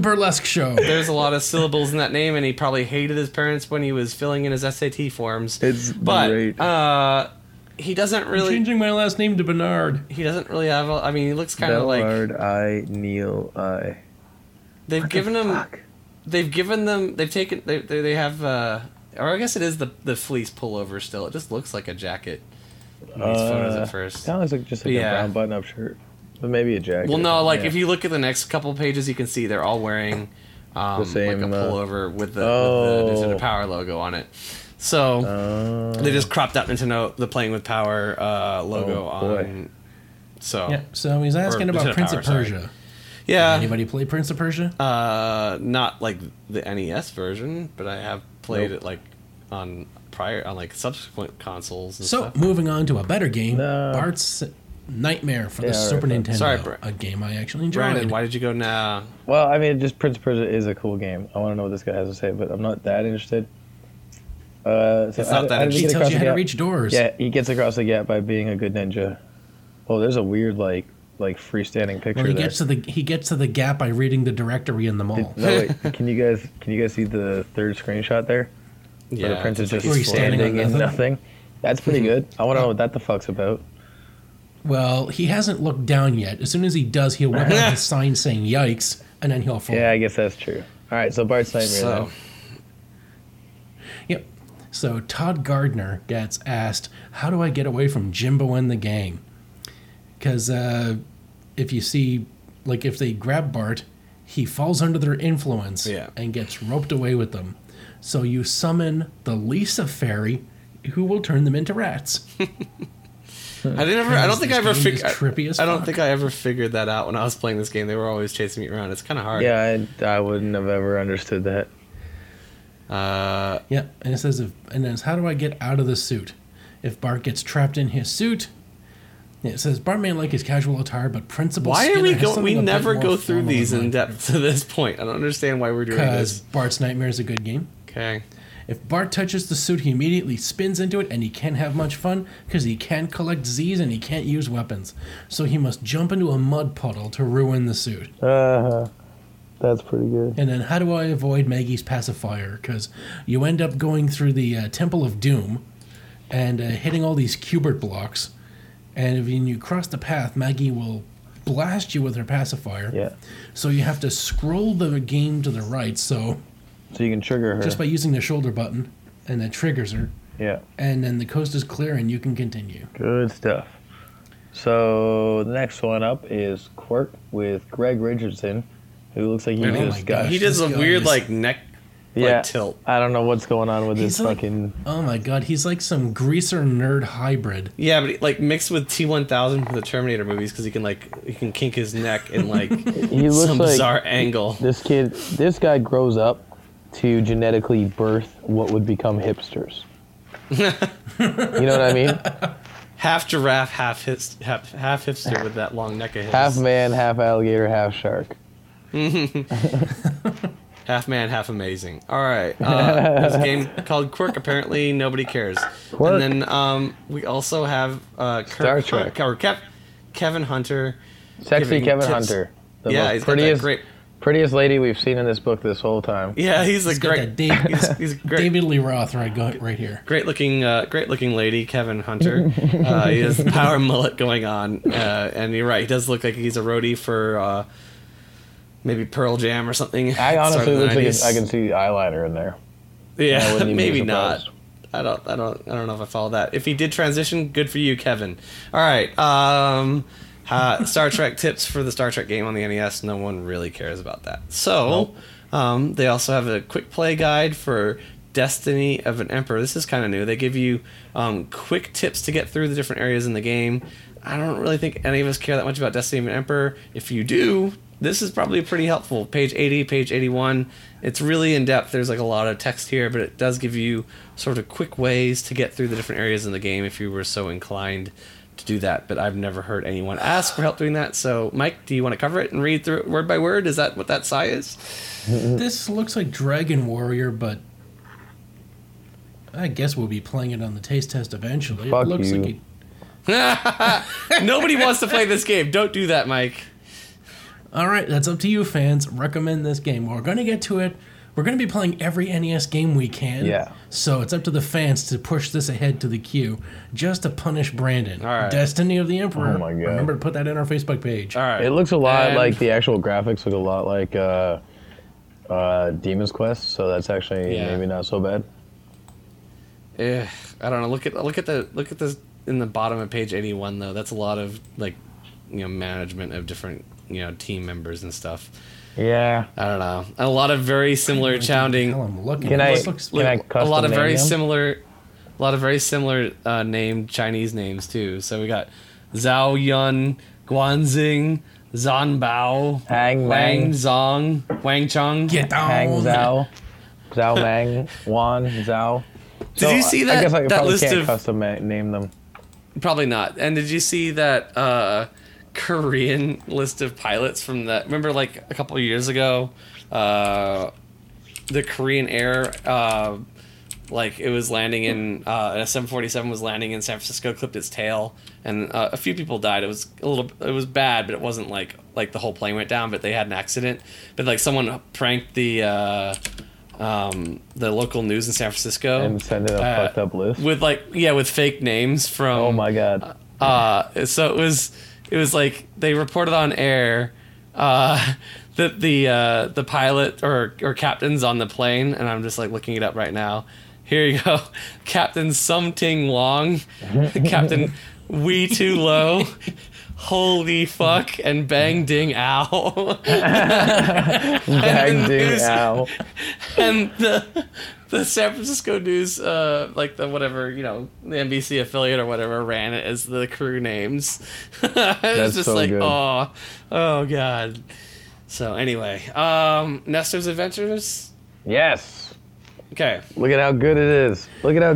Burlesque Show. There's a lot of syllables in that name, and he probably hated his parents when he was filling in his SAT forms. It's great. But he doesn't really... I'm changing my last name to Bernard. He doesn't really have... I mean, he looks kind of like... Bernard I. Neil I. They've given him... They've given them... They've taken... They have... Or I guess it is the fleece pullover still. It just looks like a jacket. These photos at first. Kind of looks like just like a brown button-up shirt. But maybe a jacket. Well, no, like if you look at the next couple pages, you can see they're all wearing the same, like a pullover with the Nintendo Power logo on it. So they just cropped out Nintendo, the Playing with Power logo on. So yeah. So he's asking about Nintendo Prince of Persia. Sorry. Yeah. Did anybody play Prince of Persia? Not like the NES version, but I have played it like on subsequent consoles. And stuff. Moving on to a better game, Bart's Nightmare for the Super Nintendo. Sorry, a game I actually enjoyed. Brandon, why did you go now? Well, I mean, just Prince of Persia is a cool game. I want to know what this guy has to say, but I'm not that interested. He tells you how to reach doors. Yeah, he gets across the gap by being a good ninja. Oh, there's a weird like freestanding picture. Well, he gets to the gap by reading the directory in the mall. Can you guys see the third screenshot there? Yeah, where the prince is just standing in nothing. That's pretty good. I want to know what the fuck's about. Well, he hasn't looked down yet. As soon as he does, he'll whip out his sign saying "yikes," and then he'll fall. Yeah, I guess that's true. All right, so Bart's Nightmare. Yep. So Todd Gardner gets asked, "How do I get away from Jimbo and the gang?" Because if you see, like, if they grab Bart, he falls under their influence and gets roped away with them. So you summon the Lisa Fairy, who will turn them into rats. I don't think I ever figured that out when I was playing this game. They were always chasing me around. It's kind of hard. Yeah, I wouldn't have ever understood that. And it says, how do I get out of the suit? If Bart gets trapped in his suit... Yeah, it says Bartman like his casual attire, but Principal Skinner. Why are we going? We never go through these in depth to this point. I don't understand why we're doing this. Because Bart's Nightmare is a good game. Okay. If Bart touches the suit, he immediately spins into it, and he can't have much fun because he can't collect Z's and he can't use weapons. So he must jump into a mud puddle to ruin the suit. That's pretty good. And then how do I avoid Maggie's pacifier? Because you end up going through the Temple of Doom and hitting all these Cubert blocks. And if you cross the path, Maggie will blast you with her pacifier. Yeah. So you have to scroll the game to the right, so you can trigger her just by using the shoulder button, and that triggers her. Yeah. And then the coast is clear, and you can continue. Good stuff. So the next one up is Quirk with Greg Richardson, who looks like he just got. He does a weird neck. Yeah, tilt. I don't know what's going on with this fucking... Oh my god, he's like some greaser nerd hybrid. Yeah, but mixed with T-1000 from the Terminator movies, because he can kink his neck in some bizarre angle. This guy grows up to genetically birth what would become hipsters. You know what I mean? Half giraffe, half hipster with that long neck of his. Half man, half alligator, half shark. Half man, half amazing. All right. There's a game called Quirk. Apparently, nobody cares. Quirk. And then we also have Star Trek. Kevin Hunter. Sexy Kevin Hunter. The he's prettiest, prettiest lady we've seen in this book this whole time. Yeah, he's great. David Lee Roth right here. Great looking lady, Kevin Hunter. He has the power mullet going on, and you're right. He does look like he's a roadie for Maybe Pearl Jam or something. I honestly look like I can see eyeliner in there. Yeah, maybe not. I don't know if I follow that. If he did transition, good for you, Kevin. All right. Star Trek tips for the Star Trek game on the NES. No one really cares about that. So, they also have a quick play guide for Destiny of an Emperor. This is kind of new. They give you quick tips to get through the different areas in the game. I don't really think any of us care that much about Destiny of an Emperor. If you do, this is probably pretty helpful. Page 80, page 81. It's really in-depth. There's like a lot of text here, but it does give you sort of quick ways to get through the different areas in the game if you were so inclined to do that. But I've never heard anyone ask for help doing that. So, Mike, do you want to cover it and read through it word by word? Is that what that sigh is? This looks like Dragon Warrior, but I guess we'll be playing it on the taste test eventually. Fuck it looks you. Like it... Nobody wants to play this game. Don't do that, Mike. All right, that's up to you, fans. Recommend this game. We're going to get to it. We're going to be playing every NES game we can. Yeah. So it's up to the fans to push this ahead to the queue just to punish Brandon. All right. Destiny of the Emperor. Oh, my God. Remember to put that in our Facebook page. All right. It looks a lot like the actual graphics look a lot like Demon's Quest, so that's actually maybe not so bad. Yeah. I don't know. Look at this in the bottom of page 81, though. That's a lot of, like, you know, management of different... you know, team members and stuff. Yeah. I don't know. A lot of very similar sounding. A lot of very similar named Chinese names too. So we got Zhao Yun, Guanzing, Zan Bao, Hang Wang Zong, Wang Chong, Get down. Hang Zhao, Zhao Mang, Wan Zhao. So did you see that? I guess I probably can't custom name them. Probably not. And did you see that? Korean list of pilots from that. Remember, like a couple of years ago, the Korean Air, like it was landing in a 747 was landing in San Francisco, clipped its tail, and a few people died. It was it was bad, but it wasn't like the whole plane went down. But they had an accident. But like someone pranked the local news in San Francisco and sent it a fucked up list with fake names from. Oh my God. So it was. It was like they reported on air that the pilot or captain's on the plane, and I'm just like looking it up right now. Here you go, Captain Something Wong, Captain Wee Too Low, Holy Fuck, and Bang Ding Ow. Bang Ding Ow. And the San Francisco News, like the whatever, you know, the NBC affiliate or whatever, ran it as the crew names. It's just so like, good. oh, God. So anyway, Nestor's Adventures? Yes. Okay. Look at how good it is. We got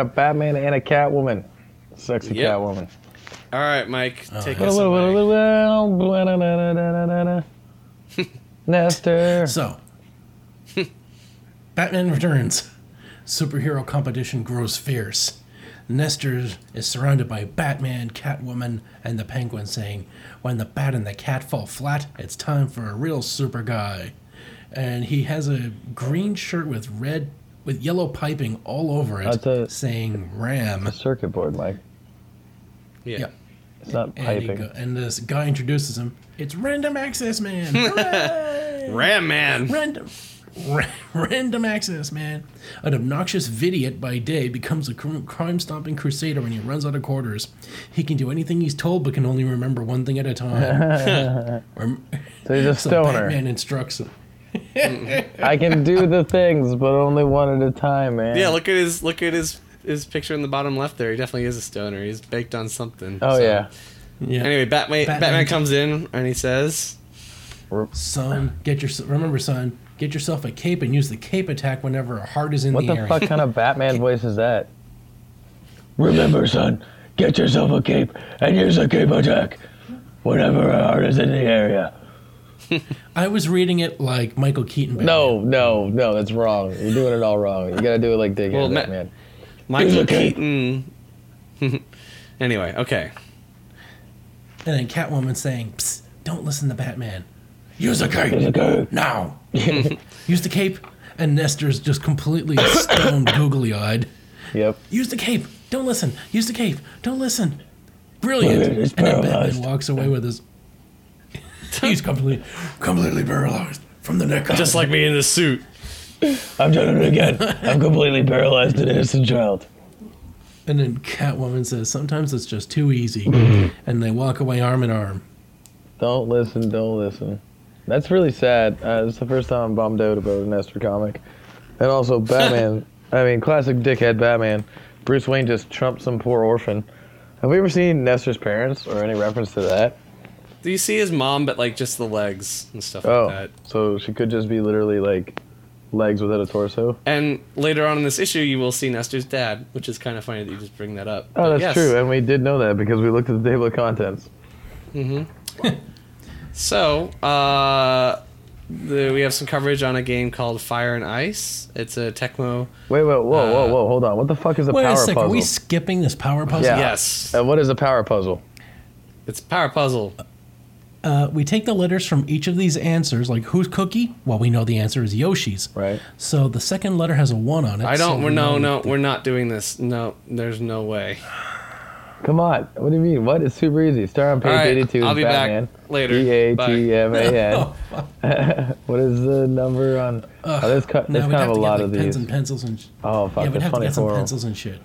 a Batman and a Catwoman. Sexy Catwoman. All right, Mike, take us away. Nestor. So. Batman Returns. Superhero competition grows fierce. Nestor is surrounded by Batman, Catwoman, and the Penguin, saying, "When the bat and the cat fall flat, it's time for a real super guy." And he has a green shirt with yellow piping all over it, saying "Ram." A circuit board, Mike. Yeah. It's not piping. And this guy introduces him. It's Random Access Man. Ram Man. Random Access Man. An obnoxious vidiot by day becomes a crime-stopping crusader when he runs out of quarters. He can do anything he's told, but can only remember one thing at a time. So he's a stoner. Batman instructs him. I can do the things, but only one at a time, man. Yeah, look at his picture in the bottom left there. He definitely is a stoner. He's baked on something. Oh, so. Yeah. Anyway, Batman comes in and he says, "Son, get yourself a cape and use the cape attack whenever a heart is in the area." What the fuck kind of Batman voice is that? "Remember, son, get yourself a cape and use the cape attack whenever a heart is in the area." I was reading it like Michael Keaton. Batman. No, that's wrong. You're doing it all wrong. You gotta do it like Dickhead Batman. Michael Keaton. Anyway, okay. And then Catwoman saying, "Psst, don't listen to Batman. Use the cape. Use the cape. Now." Use the cape. And Nestor's just completely stone googly-eyed. Yep. Use the cape. Don't listen. Use the cape. Don't listen. Brilliant. And then Batman walks away with his... He's completely paralyzed from the neck up. Just like me in this suit. I've done it again. I'm completely paralyzed an innocent child. And then Catwoman says, sometimes it's just too easy. And they walk away arm in arm. Don't listen, don't listen. That's really sad. It's the first time I'm bummed out about an Esther comic. And also Batman. I mean, classic dickhead Batman. Bruce Wayne just trumped some poor orphan. Have we ever seen Nestor's parents or any reference to that? Do you see his mom, but like just the legs and stuff like that? So she could just be literally like legs without a torso. And later on in this issue, you will see Nestor's dad, which is kind of funny that you just bring that up. Oh, that's true. And we did know that because we looked at the table of contents. Mm-hmm. So, we have some coverage on a game called Fire and Ice. It's a Tecmo. Wait, whoa, hold on. What the fuck is a power puzzle? Are we skipping this power puzzle? Yeah. Yes. And what is a power puzzle? It's a power puzzle. We take the letters from each of these answers, like whose cookie? Well, we know the answer is Yoshi's. Right. So the second letter has a 1 on it. We're not doing this. No, there's no way. Come on. What do you mean? What? It's super easy. Start on page 82. I'll be back later. B-A-T-M-A-N. No. What is the number on... there's kind of a lot of these. Pens and pencils and... Oh, fuck. Yeah, we'd have to get some pencils and shit.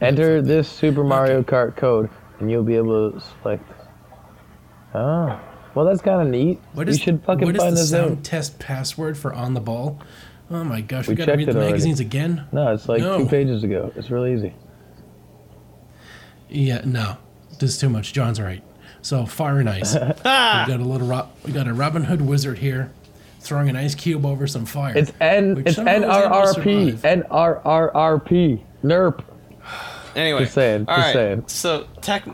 Enter this Super Mario Kart code, and you'll be able to select... Oh. Well, that's kind of neat. You should fucking find this out. What is the sound test password for On the Ball? Oh, my gosh. We got to read the magazines again? No, it's like 2 pages ago. It's really easy. Yeah, no, this is too much. John's right. So Fire and Ice. We got a Robin Hood wizard here, throwing an ice cube over some fire. It's NRRP. NRRRP. Nerp. Anyway, just saying. So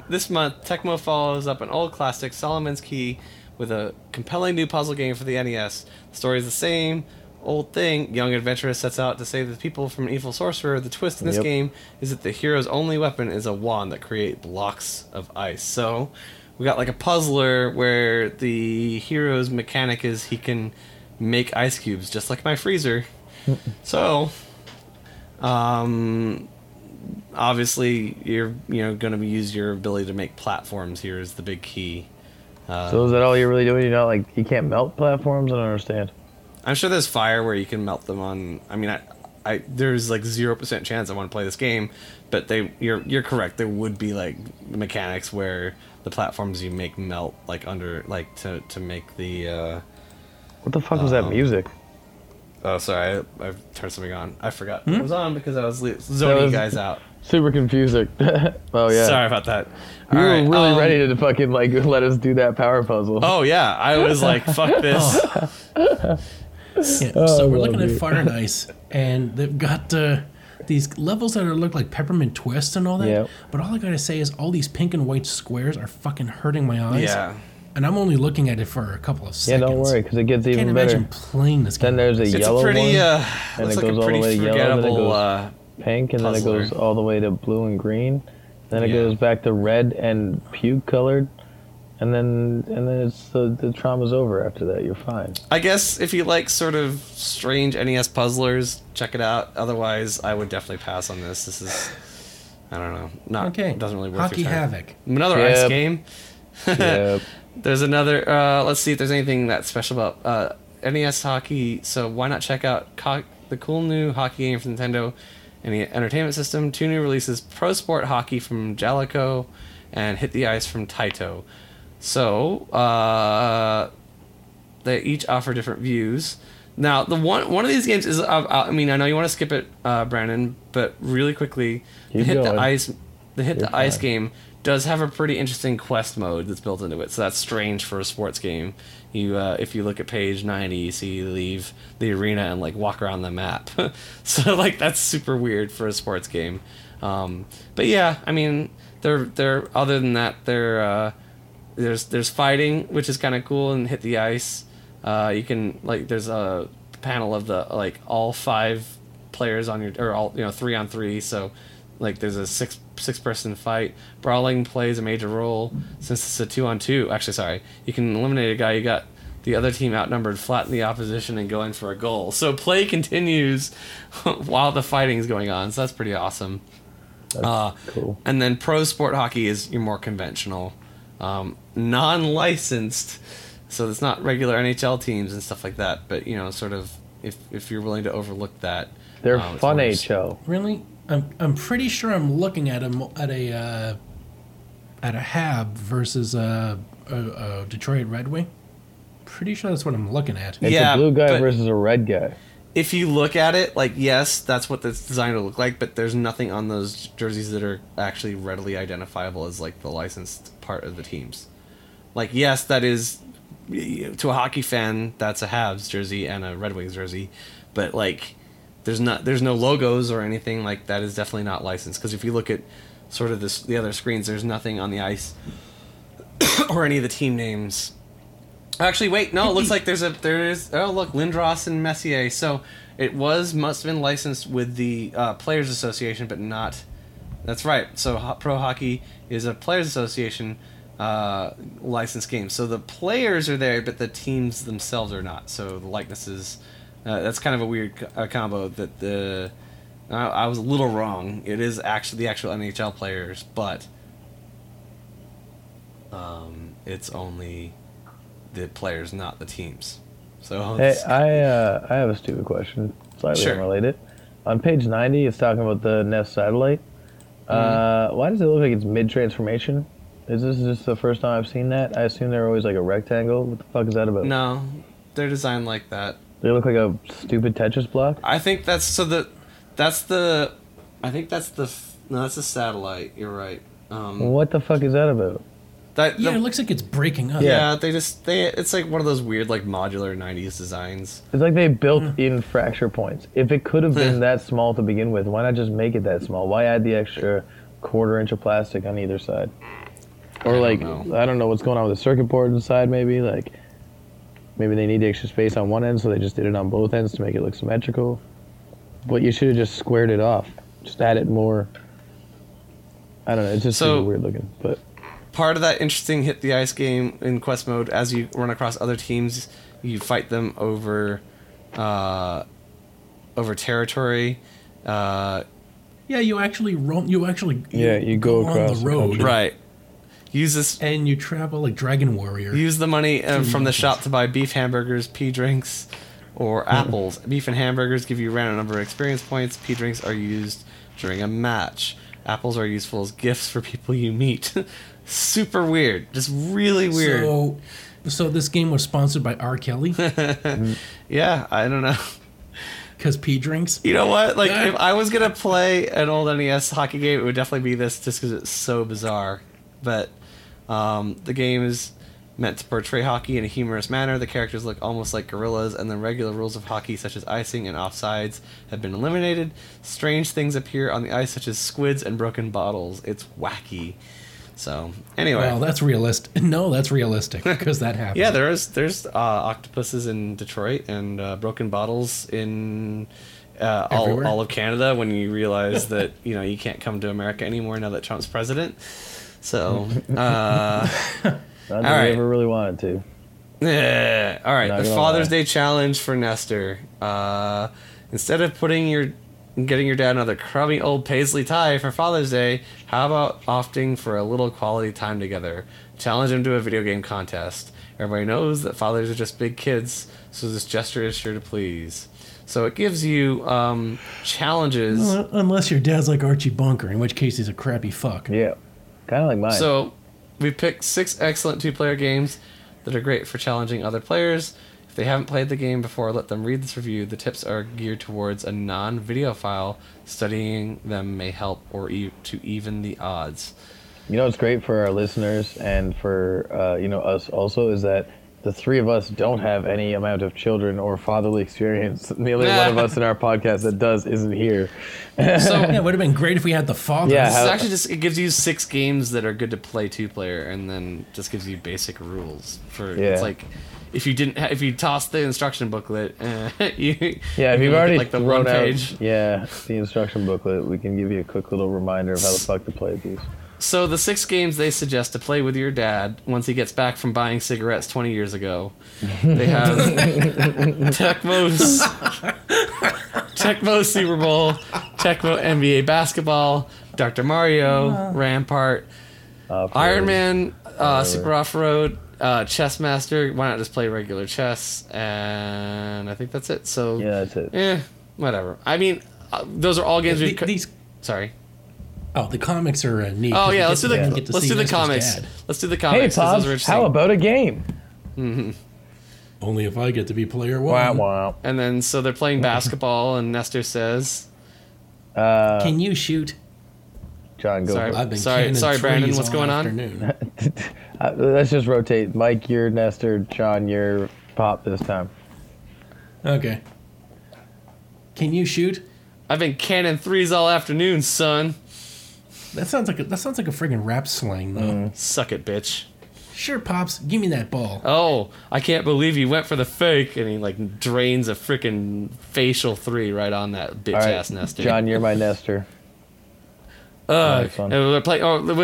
this month, Tecmo follows up an old classic, Solomon's Key, with a compelling new puzzle game for the NES. The story is the same. Old thing, young adventurer sets out to save the people from an evil sorcerer. The twist in this game is that the hero's only weapon is a wand that creates blocks of ice. So we got like a puzzler where the hero's mechanic is he can make ice cubes, just like my freezer. So obviously you're going to use your ability to make platforms. Here is the big key. So is that all you're really doing? You're not like you can't melt platforms? I don't understand. I'm sure there's fire where you can melt them on. I mean, I there's like 0% chance I want to play this game, but you're correct. There would be like mechanics where the platforms you make melt like under like to make the. What the fuck was that music? Oh, sorry, I've turned something on. I forgot it was on because I was zoning you guys out. Super confusing. Oh yeah. Sorry about that. You were really ready to fucking like let us do that power puzzle. Oh yeah, I was like, fuck this. Yeah, so we're looking at Fire and Ice, and they've got these levels that look like peppermint twists and all that. Yep. But all I gotta say is all these pink and white squares are fucking hurting my eyes. Yeah. And I'm only looking at it for a couple of seconds. Yeah, don't worry, because it gets even better. I can't imagine playing this game. Then there's a yellow one, and it goes all the way to yellow, and then it goes pink, and then it goes all the way to blue and green. Then it goes back to red and puke colored. And then it's the trauma's over after that. You're fine. I guess if you like sort of strange NES puzzlers, check it out. Otherwise, I would definitely pass on this. This is, I don't know, not okay. Doesn't really work. Hockey Havoc. Another ice game. Yep. There's another. Let's see if there's anything that's special about NES hockey. So why not check out the cool new hockey game for Nintendo and the Entertainment System? 2 new releases: Pro Sport Hockey from Jaleco and Hit the Ice from Taito. So, they each offer different views. Now, the one of these games is, I mean, I know you want to skip it, Brandon, but really quickly, the Hit the Ice game does have a pretty interesting quest mode that's built into it, so that's strange for a sports game. You, if you look at page 90, you see you leave the arena and, like, walk around the map. So, like, that's super weird for a sports game. But yeah, I mean, they're other than that, they're, There's fighting, which is kind of cool, and Hit the Ice. You can like there's a panel of the like all 5 players on your or all 3-on-3. So like there's a six person fight. Brawling plays a major role since it's a 2-on-2. Actually, sorry, you can eliminate a guy. You got the other team outnumbered, flatten the opposition, and go in for a goal. So play continues while the fighting is going on. So that's pretty awesome. That's cool. And then Pro Sport Hockey is your more conventional. Non-licensed So it's not regular NHL teams and stuff like that, but, you know, sort of if you're willing to overlook that. They're Fun HO. Really? I'm pretty sure I'm looking at them at a Hab versus a Detroit Red Wing. Pretty sure that's what I'm looking at. It's a blue guy versus a red guy. If you look at it, like, yes, that's what it's designed to look like, but there's nothing on those jerseys that are actually readily identifiable as, like, the licensed part of the teams. Like, yes, that is, to a hockey fan, that's a Habs jersey and a Red Wings jersey, but, like, there's no logos or anything, like, that is definitely not licensed, because if you look at sort of the other screens, there's nothing on the ice or any of the team names. Actually, wait, no, it looks like there is. Oh, look, Lindros and Messier. So it must have been licensed with the Players Association, but not. That's right. So Pro Hockey is a Players Association licensed game. So the players are there, but the teams themselves are not. So the likenesses. That's kind of a weird combo. That the I was a little wrong. It is actually the actual NHL players, but it's only the players, not the teams. So I have a stupid question, slightly unrelated. On page 90, it's talking about the Nest satellite. Why does it look like it's mid-transformation? Is this just the first time I've seen that? I assume they're always like a rectangle. What the fuck is that about? No, they're designed like that. They look like a stupid Tetris block. I think that's that's the satellite. You're right. What the fuck is that about? It looks like it's breaking up. Yeah, it's like one of those weird, like, modular 90s designs. It's like they built in fracture points. If it could have been that small to begin with, why not just make it that small? Why add the extra quarter inch of plastic on either side? Or, I don't know what's going on with the circuit board inside, maybe. Like, maybe they need the extra space on one end, so they just did it on both ends to make it look symmetrical. But you should have just squared it off. Just add it more. I don't know. It's just super weird looking, but... Part of that interesting Hit the Ice game in quest mode, as you run across other teams, you fight them over territory. You actually roam. You go across on the road, right? Use this, and you travel like Dragon Warrior. Use the money from the shop to buy beef hamburgers, pea drinks, or apples. Beef and hamburgers give you a random number of experience points. Pea drinks are used during a match. Apples are useful as gifts for people you meet. Super weird. Just really weird. So this game was sponsored by R. Kelly? Yeah, I don't know. Because pea drinks? You know what? Like, if I was going to play an old NES hockey game, it would definitely be this, just because it's so bizarre. But the game is meant to portray hockey in a humorous manner. The characters look almost like gorillas, and the regular rules of hockey, such as icing and offsides, have been eliminated. Strange things appear on the ice, such as squids and broken bottles. It's wacky. So, anyway. Well, that's realistic. No, that's realistic, because that happens. Yeah, there's octopuses in Detroit and broken bottles in all of Canada when you realize that, you know, you can't come to America anymore now that Trump's president. So, not that I ever really wanted to. Yeah. All right, the Father's Day challenge for Nestor. Instead of getting your dad another crummy old paisley tie for Father's Day, how about opting for a little quality time together? Challenge him to a video game contest. Everybody knows that fathers are just big kids, so this gesture is sure to please. So it gives you challenges. Well, unless your dad's like Archie Bunker, in which case he's a crappy fuck. Yeah, kind of like mine. So we picked 6 excellent 2-player games that are great for challenging other players. If they haven't played the game before, let them read this review. The tips are geared towards a non-video file. Studying them may help or to even the odds. You know what's great for our listeners and for us also is that the three of us don't have any amount of children or fatherly experience. The only one of us in our podcast that does isn't here. So it would have been great if we had the father. Yeah, this is actually just, it gives you 6 games that are good to play 2-player, and then just gives you basic rules for. Yeah. It's like if you tossed the instruction booklet, if you've already like the thrown out page. Yeah, the instruction booklet. We can give you a quick little reminder of how the fuck to play these. So the 6 games they suggest to play with your dad once he gets back from buying cigarettes 20 years ago. They have Tecmo Super Bowl, Tecmo NBA Basketball, Dr. Mario, Rampart, Iron Man, Super Off-Road, Chess Master. Why not just play regular chess? And I think that's it. So yeah, that's it. Yeah, whatever. I mean, those are all games. Sorry. Oh, the comics are neat. Oh yeah, let's do the comics. Hey, Pops, how about a game? Mm-hmm. Only if I get to be player one. Wow, wow. And then so they're playing basketball, and Nestor says, "Can you shoot?" John, go. Sorry, Brandon. What's going on? Let's just rotate. Mike, you're Nestor. John, you're Pop this time. Okay. Can you shoot? I've been cannon threes all afternoon, son. That sounds like a friggin' rap slang, though. Suck it, bitch. Sure, Pops. Give me that ball. Oh, I can't believe you went for the fake, and he like drains a friggin' facial three right on that bitch ass Nestor. John, you're my Nestor. We'll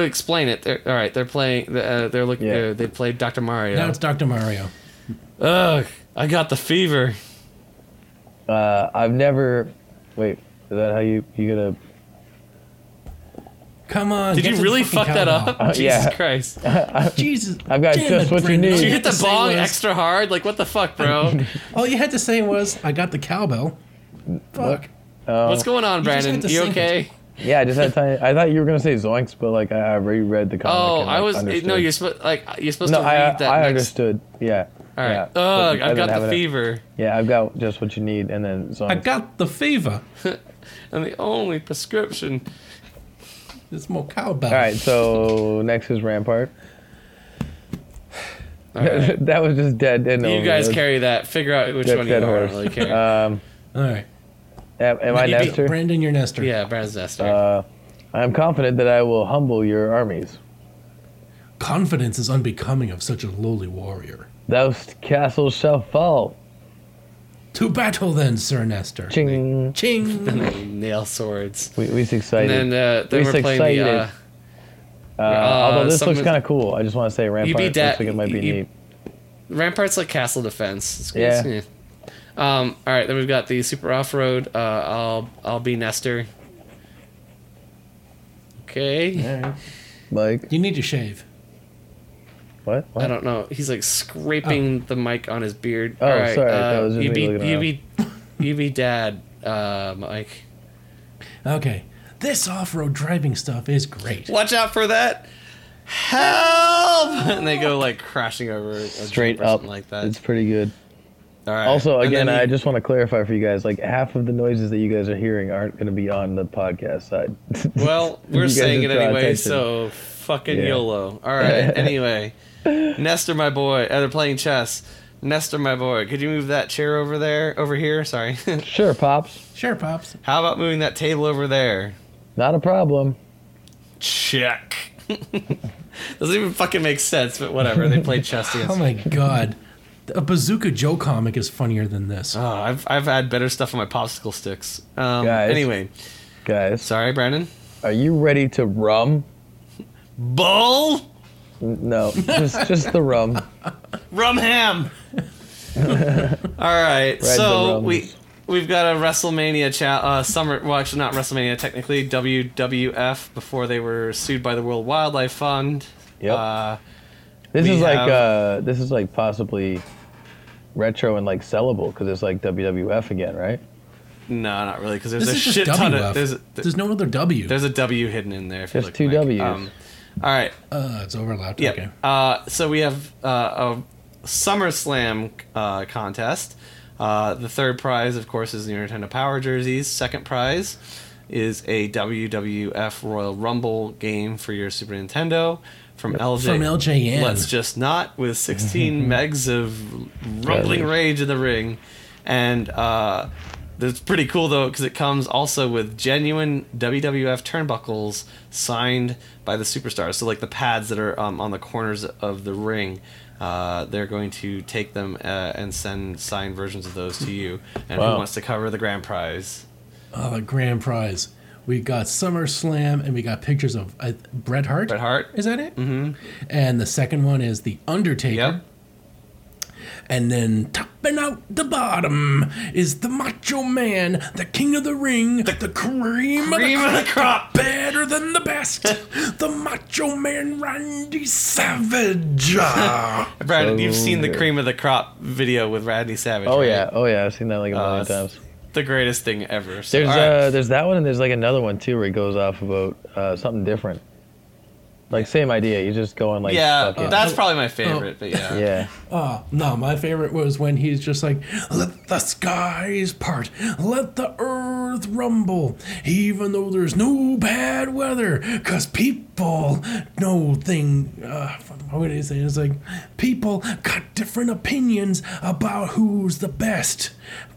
explain it. They're playing. They're looking. Yeah. They played Dr. Mario. Now it's Dr. Mario. Ugh! I got the fever. I've never. Wait, is that how you gonna? Come on! Did you really fuck that up? Jesus Christ! Jesus! I've got just what you need. Did you hit the bong extra hard? Like what the fuck, bro? All you had to say was, "I got the cowbell." Fuck. What's going on, Brandon? You okay? Yeah, I just had time. I thought you were gonna say zoinks, but like I reread the comic. Oh, and, like, I was understood. No, you're supposed to read that. I understood. Yeah. All right. Yeah. Ugh, I've got the fever. Yeah, I've got just what you need, and then zoinks. I got the fever, and the only prescription. It's more cowbell. All right, so next is Rampart. Right. That was just dead. And you guys carry that. Figure out which one you are really carrying. All right. Am I Nestor? Brandon, you're Nestor. Yeah, Brandon's Nestor. I'm confident that I will humble your armies. Confidence is unbecoming of such a lowly warrior. Thou castles shall fall. To battle then, Sir Nestor. Ching. Ching. And they nail swords. We's excited. And then we're playing the... although this looks kind of cool. I just want to say Rampart looks like it might be neat. Rampart's like castle defense. It's cool. Yeah. All right, then we've got the Super Off-Road. I'll be Nestor. Okay. All right. Mike. You need to shave. What? I don't know. He's like scraping the mic on his beard. Oh, all right. Sorry. That was just you be Dad, Mike. Okay. This off-road driving stuff is great. Watch out for that. Help! And they go like crashing over a straight up like that. It's pretty good. All right. Also, again, I just want to clarify for you guys, like half of the noises that you guys are hearing aren't going to be on the podcast side. Well, we're saying it anyway, so fucking YOLO. All right, anyway. Nestor, my boy. They're playing chess. Nestor, my boy. Could you move that chair over here? Sorry. Sure, Pops. Sure, Pops. How about moving that table over there? Not a problem. Check. Doesn't even fucking make sense, but whatever. They play chess together. Oh, my God. A Bazooka Joe comic is funnier than this. Oh, I've had better stuff on my popsicle sticks. Guys. Sorry, Brandon. Are you ready to rum? Bull? No, just the rum. Rum ham. All right, so we've got a WrestleMania summer. Well, actually, not WrestleMania technically. WWF before they were sued by the World Wildlife Fund. Yep. This is like possibly retro and like sellable because it's like WWF again, right? No, not really, because there's a shit ton of there's no other W. There's a W hidden in there. There's two W's. All right. It's overlapped. Yeah. Okay. So we have a SummerSlam contest. The third prize, of course, is the Nintendo Power jerseys. Second prize is a WWF Royal Rumble game for your Super Nintendo. From LJN. Let's just not, with 16 megs of rumbling rage in the ring. And it's pretty cool, though, because it comes also with genuine WWF turnbuckles signed by the superstars. So, like, the pads that are on the corners of the ring, they're going to take them and send signed versions of those to you. And who wants to cover the grand prize? The grand prize. We got SummerSlam, and we got pictures of Bret Hart. Bret Hart. Is that it? Mm-hmm. And the second one is The Undertaker. Yep. And then and out the bottom is the Macho Man, the King of the Ring, the cream of the crop, better than the best, the Macho Man Randy Savage. Brad, you've seen the Cream of the Crop video with Randy Savage. Oh, right? yeah, I've seen that like a million times. The greatest thing ever. So, there's that one, and there's like another one too where it goes off about something different. Like same idea, you just go on like that's probably my favorite, but no, my favorite was when he's just like, let the skies part, let the earth rumble, even though there's no bad weather, cause people know what is it? It's like people got different opinions about who's the best,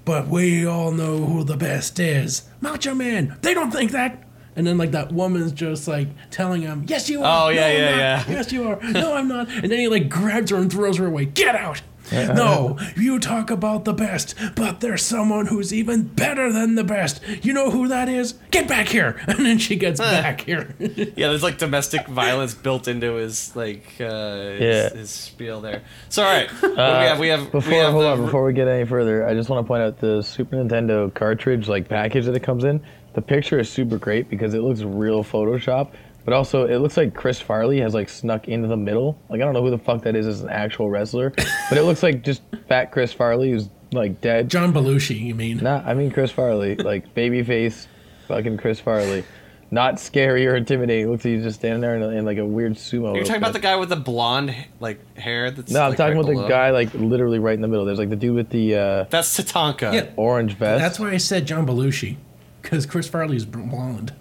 but we all know who the best is. Macho Man, they don't think that. And then, like, that woman's just, like, telling him, yes, you are. Oh, no, I'm not. Yes, you are. No, I'm not. And then he, like, grabs her and throws her away. Get out. No, you talk about the best, but there's someone who's even better than the best. You know who that is? Get back here. And then she gets back here. Yeah, there's, like, domestic violence built into his, like, his spiel there. So, all right. Before we get any further, I just want to point out the Super Nintendo cartridge, like, package that it comes in. The picture is super great because it looks real Photoshop, but also it looks like Chris Farley has like snuck into the middle. Like I don't know who the fuck that is as an actual wrestler, but it looks like just fat Chris Farley who's like dead. John Belushi, you mean? Nah, I mean Chris Farley, like babyface, fucking Chris Farley. Not scary or intimidating. It looks like he's just standing there in like a weird sumo. You're talking about the guy with the blonde like hair. That's no, I'm like, talking right about below. The guy like literally right in the middle. There's like the dude with the that's Tatanka, orange vest. That's why I said John Belushi. Because Chris Farley's blonde.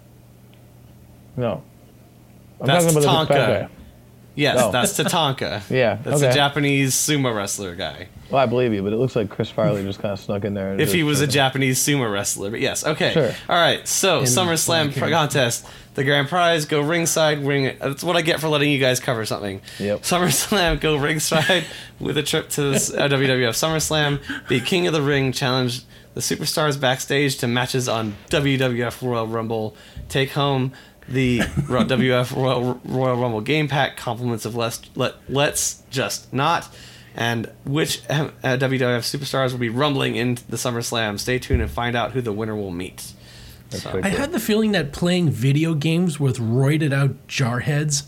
No. That's Tatanka. Yes, no. That's Tatanka. That's a Japanese sumo wrestler guy. Well, I believe you, but it looks like Chris Farley just kind of snuck in there. If he was a Japanese sumo wrestler, but yes, okay. Sure. All right, so SummerSlam contest. The grand prize, go ringside, that's what I get for letting you guys cover something. Yep. SummerSlam, go ringside with a trip to the WWF SummerSlam. The King of the Ring challenged the superstars backstage to matches on WWF Royal Rumble. Take home the WWF Royal Rumble game pack, compliments of Let's Just Not, and which WWF superstars will be rumbling into the SummerSlam. Stay tuned and find out who the winner will meet. I had the feeling that playing video games with roided out jarheads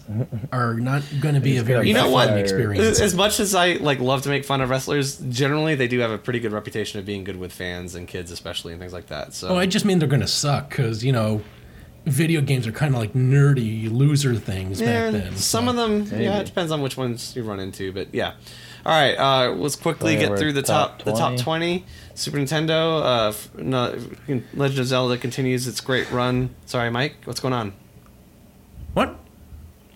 are not going to be a very fun experience. As much as I like love to make fun of wrestlers, generally they do have a pretty good reputation of being good with fans and kids especially and things like that. So I just mean they're going to suck because, you know, video games are kind of like nerdy loser things back then. Some of them, it depends on which ones you run into, but yeah. All right, let's quickly get through the top 20. Super Nintendo, Legend of Zelda continues its great run. Sorry, Mike, what's going on? What?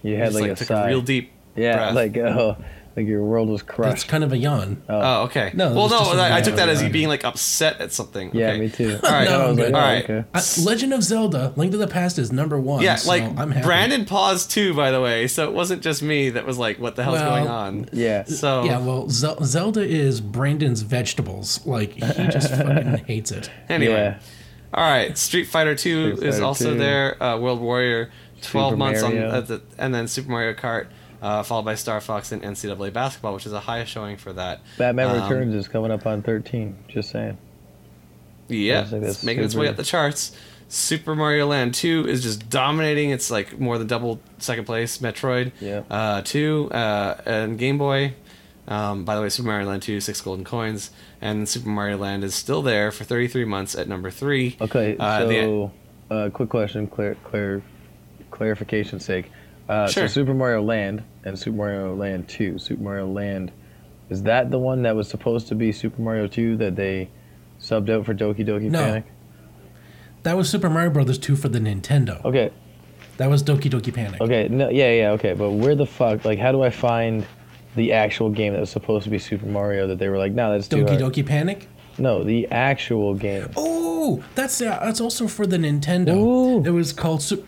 You had like a sigh. Real deep breath. Like your world was crushed. That's kind of a yawn. Oh, okay. No, well, I took that as you being like upset at something. Yeah, me too. All right, okay. Legend of Zelda: Link to the Past is #1. Yeah, like so I'm happy. Brandon paused too, by the way, so it wasn't just me that was like, "What the hell's going on?" Yeah. So Zelda is Brandon's vegetables. Like he just fucking hates it. Anyway, all right. Street Fighter II is also there. World Warrior, 12 months on, and then Super Mario Kart. Followed by Star Fox and NCAA basketball, which is a high showing for that. Batman Returns is coming up on 13, just saying. Yeah, it's making its way up the charts. Super Mario Land 2 is just dominating. It's like more than double second place. Metroid 2 and Game Boy. By the way, Super Mario Land 2, 6 golden coins. And Super Mario Land is still there for 33 months at #3. Okay, so quick question, clarification's sake. So Super Mario Land and Super Mario Land 2. Super Mario Land, is that the one that was supposed to be Super Mario 2 that they subbed out for Doki Doki Panic? That was Super Mario Brothers 2 for the Nintendo. Okay. That was Doki Doki Panic. Okay, okay, but where the fuck, like, how do I find the actual game that was supposed to be Super Mario that they were like, no, that's too hard. Doki Doki Panic? No, the actual game. Oh, that's also for the Nintendo. Ooh. It was called Super...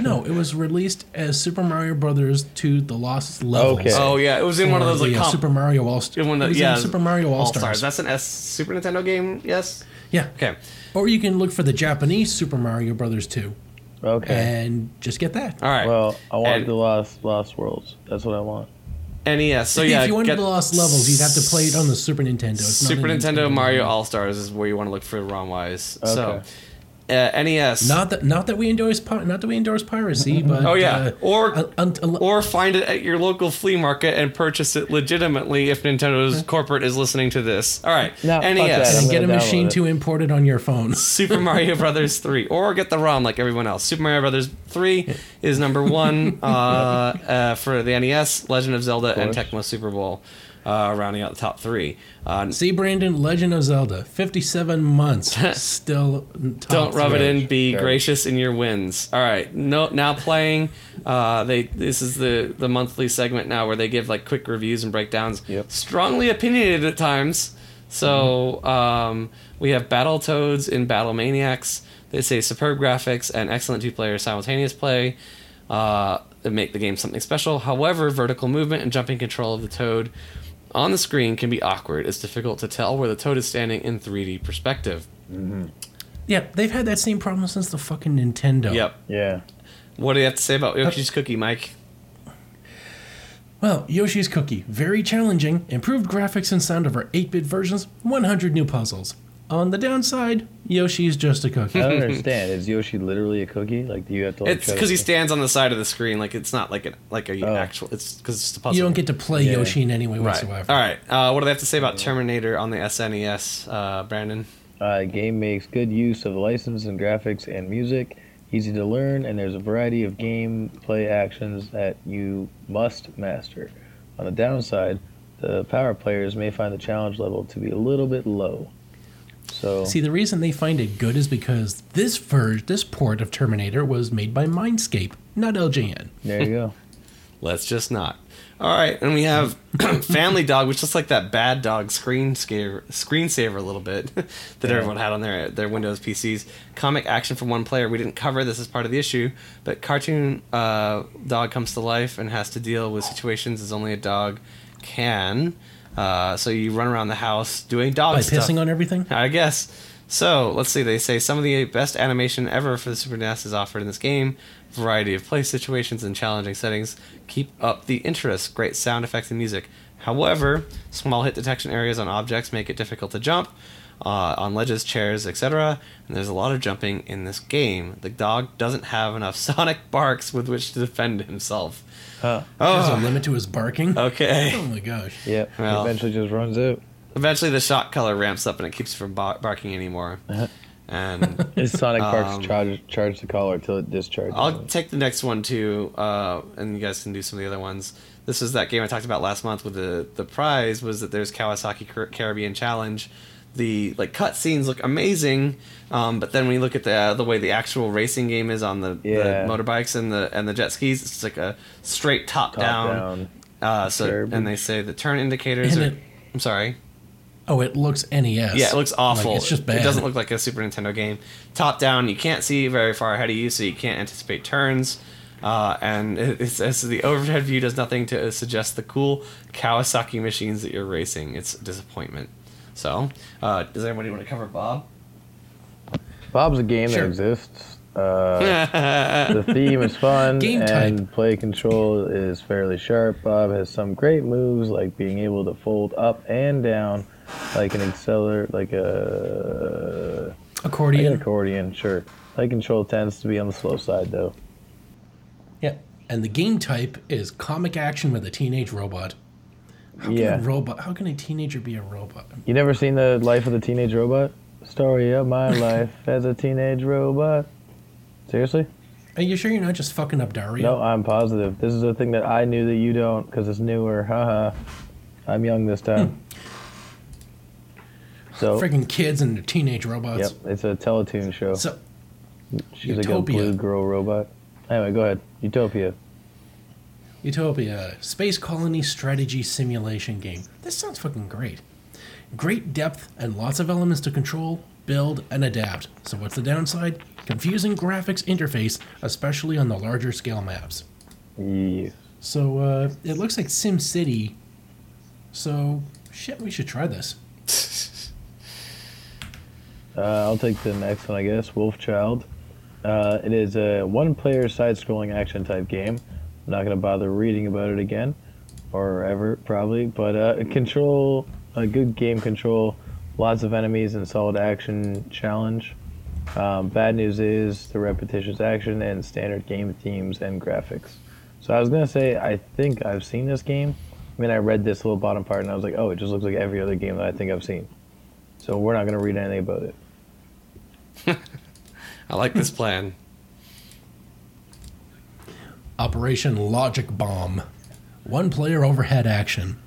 No, it was released as Super Mario Brothers 2: The Lost Levels. Okay. Oh yeah, it was in one of those like Super Mario All Stars. Super Mario All Stars. That's an Super Nintendo game. Yes. Yeah. Okay. Or you can look for the Japanese Super Mario Brothers 2. Okay. And just get that. All right. Well, I want the Lost Worlds. That's what I want. NES. So yeah, if you wanted the lost levels, you'd have to play it on the Super Nintendo. Super Nintendo Mario All-Stars is where you want to look for ROM-wise. Okay. So NES. Not that we endorse piracy, but or find it at your local flea market and purchase it legitimately if Nintendo's corporate is listening to this. All right, NES. And get a machine to import it on your phone. Super Mario Brothers 3, or get the ROM like everyone else. Super Mario Brothers 3 is number one for the NES. Legend of Zelda and Tecmo Super Bowl. Rounding out the top three. See, Brandon, Legend of Zelda, 57 months, still top Don't rub three. It in. Be gracious in your wins. All right, now playing. This is the monthly segment now where they give like quick reviews and breakdowns. Yep. Strongly opinionated at times. So we have Battletoads in Battle Maniacs. They say superb graphics and excellent two-player simultaneous play. That make the game something special. However, vertical movement and jumping control of the Toad on the screen can be awkward. It's difficult to tell where the Toad is standing in 3D perspective. Mm-hmm. Yeah, they've had that same problem since the fucking Nintendo. Yep. Yeah. What do you have to say about Yoshi's Cookie, Mike? Well, Yoshi's Cookie, very challenging. Improved graphics and sound of our 8-bit versions. 100 new puzzles. On the downside, Yoshi's just a cookie. I don't understand. Is Yoshi literally a cookie? Like, do you have to? Like, it's because he stands on the side of the screen. Like, it's not like a actual. It's because it's just a puzzle. You don't get to play Yoshi in any way whatsoever. All right. What do they have to say about Terminator on the SNES, Brandon? Game makes good use of the license and graphics and music. Easy to learn, and there's a variety of game play actions that you must master. On the downside, the power players may find the challenge level to be a little bit low. So. See, the reason they find it good is because this port of Terminator was made by Mindscape, not LJN. There you go. Let's just not. All right, and we have Family Dog, which looks like that Bad Dog screensaver a little bit that everyone had on their Windows PCs. Comic action from one player. We didn't cover this as part of the issue, but Cartoon Dog comes to life and has to deal with situations as only a dog can. So you run around the house doing dog stuff. By pissing on everything? I guess. So, let's see. They say some of the best animation ever for the Super NES is offered in this game. Variety of play situations and challenging settings. Keep up the interest. Great sound effects and music. However, small hit detection areas on objects make it difficult to jump on ledges, chairs, etc. And there's a lot of jumping in this game. The dog doesn't have enough sonic barks with which to defend himself. There's a limit to his barking. Okay. Oh my gosh. Yeah. Well, eventually just runs out. Eventually the shock color ramps up and it keeps from barking anymore. And his sonic barks charge the collar till it discharges. I'll take the next one too, and you guys can do some of the other ones. This is that game I talked about last month with the prize was that there's Kawasaki Caribbean Challenge. The cut scenes look amazing, but then when you look at the way the actual racing game is on the motorbikes and the jet skis, it's like a straight top down. And they say the turn indicators I'm sorry. Oh, it looks NES. Yeah, it looks awful. It's just bad. It doesn't look like a Super Nintendo game. Top down, you can't see very far ahead of you, so you can't anticipate turns. And it says the overhead view does nothing to suggest the cool Kawasaki machines that you're racing. It's a disappointment. So, does anybody want to cover Bob? Bob's a game that exists. The theme is fun, play control is fairly sharp. Bob has some great moves, like being able to fold up and down, like an accelerator, like a accordion. Like an accordion, sure. Play control tends to be on the slow side, though. Yeah, and the game type is comic action with a teenage robot. How can a teenager be a robot? You never seen The Life of the Teenage Robot? Story of my life as a teenage robot. Seriously? Are you sure you're not just fucking up Dario? No, I'm positive. This is a thing that I knew that you don't because it's newer. Haha. I'm young this time. So freaking kids and their teenage robots. Yep, it's a Teletoon show. So, she's like a blue girl robot. Anyway, go ahead. Utopia, space colony strategy simulation game. This sounds fucking great. Great depth and lots of elements to control, build, and adapt. So what's the downside? Confusing graphics interface, especially on the larger scale maps. Yeah. So it looks like SimCity. So shit, we should try this. I'll take the next one, I guess. Wolfchild. It is a one-player side-scrolling action type game. I'm not going to bother reading about it again. or ever probably, but control, a good game control, lots of enemies and solid action challenge. Bad news is the repetitious action and standard game themes and graphics. So I was gonna say, I think I've seen this game. I mean, I read this little bottom part and I was like, oh, it just looks like every other game that I think I've seen. So we're not gonna read anything about it. I like this plan. Operation Logic Bomb. One player overhead action.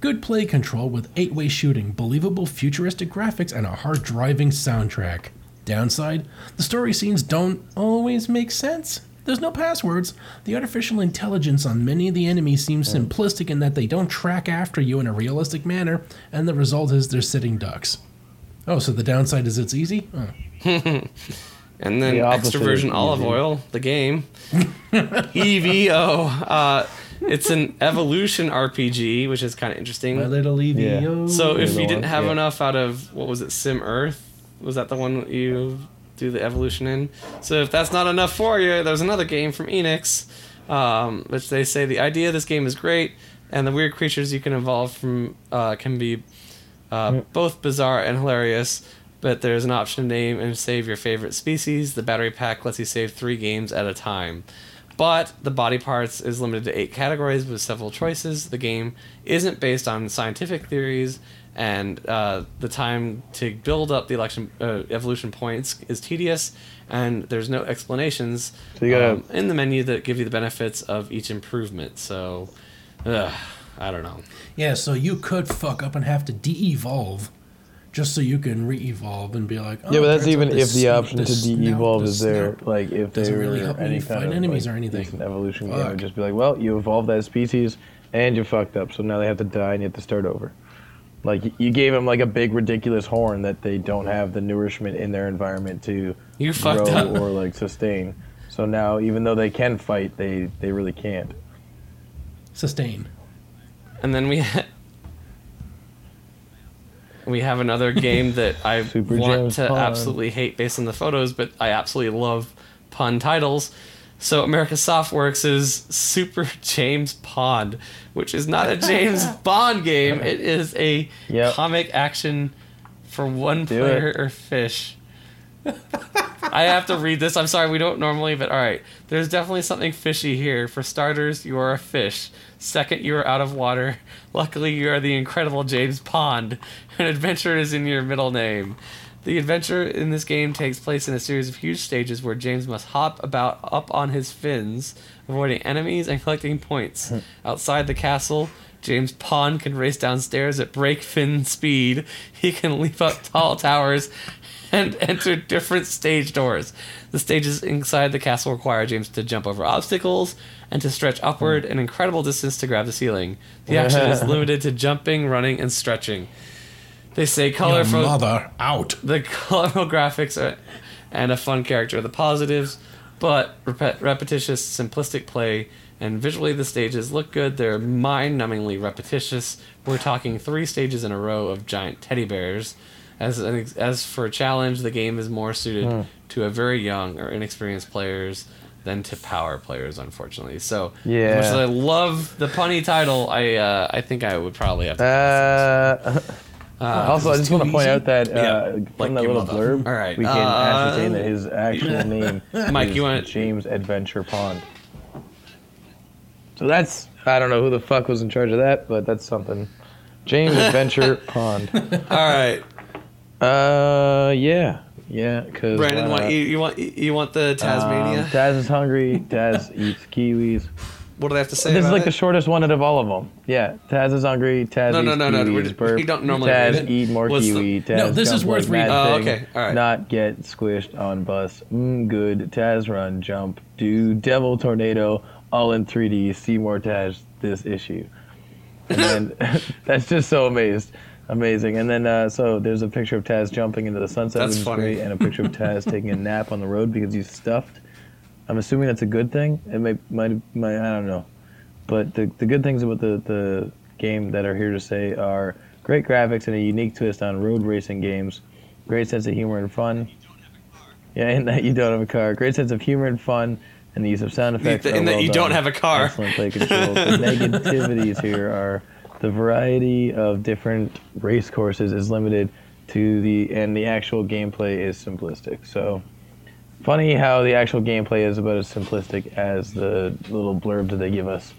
Good play control with 8-way shooting, believable futuristic graphics, and a hard driving soundtrack. Downside, the story scenes don't always make sense. There's no passwords. The artificial intelligence on many of the enemies seems simplistic in that they don't track after you in a realistic manner, and the result is they're sitting ducks. Oh, so the downside is it's easy? Oh. And then the extra virgin olive oil, the game. EVO. It's an evolution RPG, which is kind of interesting. My little EVO. Yeah. So if you didn't have enough out of, what was it, Sim Earth? Was that the one you do the evolution in? So if that's not enough for you, there's another game from Enix, which they say the idea of this game is great, and the weird creatures you can evolve from can be both bizarre and hilarious, but there's an option to name and save your favorite species. The battery pack lets you save 3 games at a time. But the body parts is limited to 8 categories with several choices. The game isn't based on scientific theories, and the time to build up the evolution points is tedious, and there's no explanations so you gotta, in the menu that give you the benefits of each improvement. So, I don't know. Yeah, so you could fuck up and have to de-evolve just so you can re-evolve and be like, oh, yeah, but that's even if the option to de-evolve is there. Like, if they really help any kind of enemies or anything, it's an evolution game. It would just be like, well, you evolved that species and you fucked up, so now they have to die and you have to start over. Like, you gave them, like, a big, ridiculous horn that they don't have the nourishment in their environment to grow or, like, sustain. So now, even though they can fight, they really can't. Sustain. And then we have another game that I want to absolutely hate based on the photos, but I absolutely love pun titles. So America Softworks is Super James Pond, which is not a James Bond game. It is a comic action for one player or fish. I have to read this. I'm sorry, we don't normally, but all right. There's definitely something fishy here. For starters, you are a fish. Second, you are out of water. Luckily, you are the incredible James Pond. An adventure is in your middle name. The adventure in this game takes place in a series of huge stages where James must hop about up on his fins, avoiding enemies and collecting points. Outside the castle, James Pond can race downstairs at break fin speed. He can leap up tall towers and enter different stage doors. The stages inside the castle require James to jump over obstacles and to stretch upward an incredible distance to grab the ceiling. The action is limited to jumping, running, and stretching. They say colorful. Your mother out. The colorful graphics are, and a fun character are the positives, but repetitious, simplistic play, and visually the stages look good. They're mind-numbingly repetitious. We're talking 3 stages in a row of giant teddy bears. As for a challenge, the game is more suited to a very young or inexperienced players than to power players, unfortunately. So, as much as I love the punny title, I think I would probably have to. Also, I just want to point out that from that little blurb, we can ascertain that his actual name is James Adventure Pond. So that's, I don't know who the fuck was in charge of that, but that's something. James Adventure Pond. All right. Cause Brandon, you want the Tasmania? Taz is hungry. Taz eats kiwis. What do they have to say about it? This is like the shortest one out of all of them. Yeah, Taz is hungry. Taz eats kiwis. You don't normally Taz read it. Eat more kiwi. Taz no, this is worth reading. Oh, okay. All right. Not get squished on bus. Good. Taz run, jump, do devil tornado, all in 3D. See more Taz this issue. And then, that's just so amazing. And then so there's a picture of Taz jumping into the sunset. That's funny. Great, and a picture of Taz taking a nap on the road because he's stuffed. I'm assuming that's a good thing. It might I don't know. But the good things about the game that are here to say are great graphics and a unique twist on road racing games, great sense of humor and fun. Yeah, and that you don't have a car. Great sense of humor and fun, and the use of sound effects. And that well you done. Don't have a car. Excellent play control. The negativities here are the variety of different race courses is limited to the actual gameplay is simplistic. So funny how the actual gameplay is about as simplistic as the little blurb that they give us.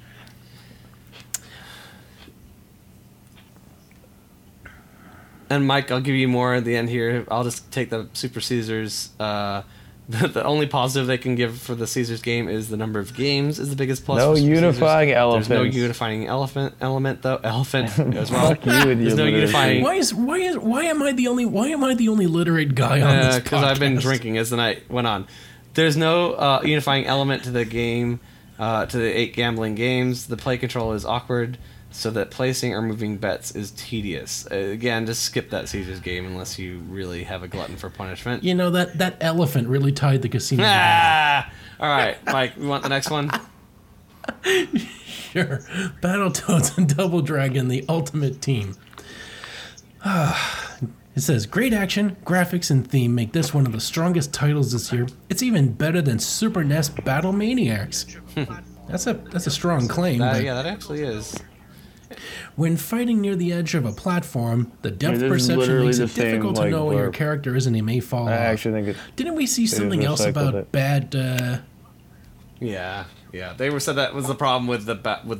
And Mike, I'll give you more at the end here. I'll just take the Super Caesars. The only positive they can give for the Caesars game is the number of games is the biggest plus. No unifying elephant. There's no unifying element though. Elephant as well. Fuck you with your no unifying. Why am I the only literate guy on this podcast? Because I've been drinking as the night went on. There's no unifying element to the game. To the 8 gambling games, the play control is awkward. So that placing or moving bets is tedious. Again, just skip that Caesars game unless you really have a glutton for punishment. You know, that elephant really tied the casino. All right, Mike, you want the next one? Sure. Battletoads and Double Dragon, the Ultimate Team. It says, great action, graphics, and theme make this one of the strongest titles this year. It's even better than Super NES Battle Maniacs. That's a strong claim. Yeah, that actually is. When fighting near the edge of a platform, the depth perception makes it difficult to know where your character is and he may fall off. I actually think didn't we see something else about it. Bad... Yeah. They said that was the problem with the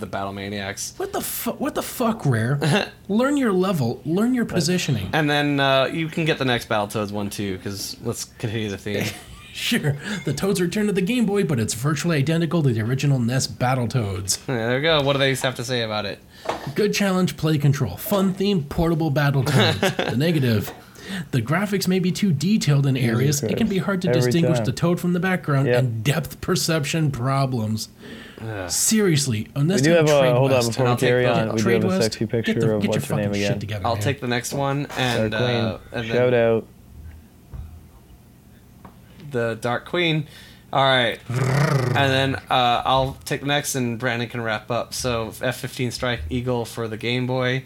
Battle Maniacs. What the fuck, Rare? Learn your level. Learn your positioning. And then you can get the next Battletoads one, too, because let's continue the theme. Sure. The Toads return to the Game Boy, but it's virtually identical to the original NES Battletoads. There we go. What do they have to say about it? Good challenge, play control, fun theme, portable Battletoads. The negative. The graphics may be too detailed in areas. It can be hard to distinguish the toad from the background and depth perception problems. Seriously, unless you have a hold on before we carry on. We do have a sexy picture of what's her name again. Together, I'll take the next one and shout then out the Dark Queen. All right, and then I'll take the next, and Brandon can wrap up. So F-15 Strike Eagle for the Game Boy.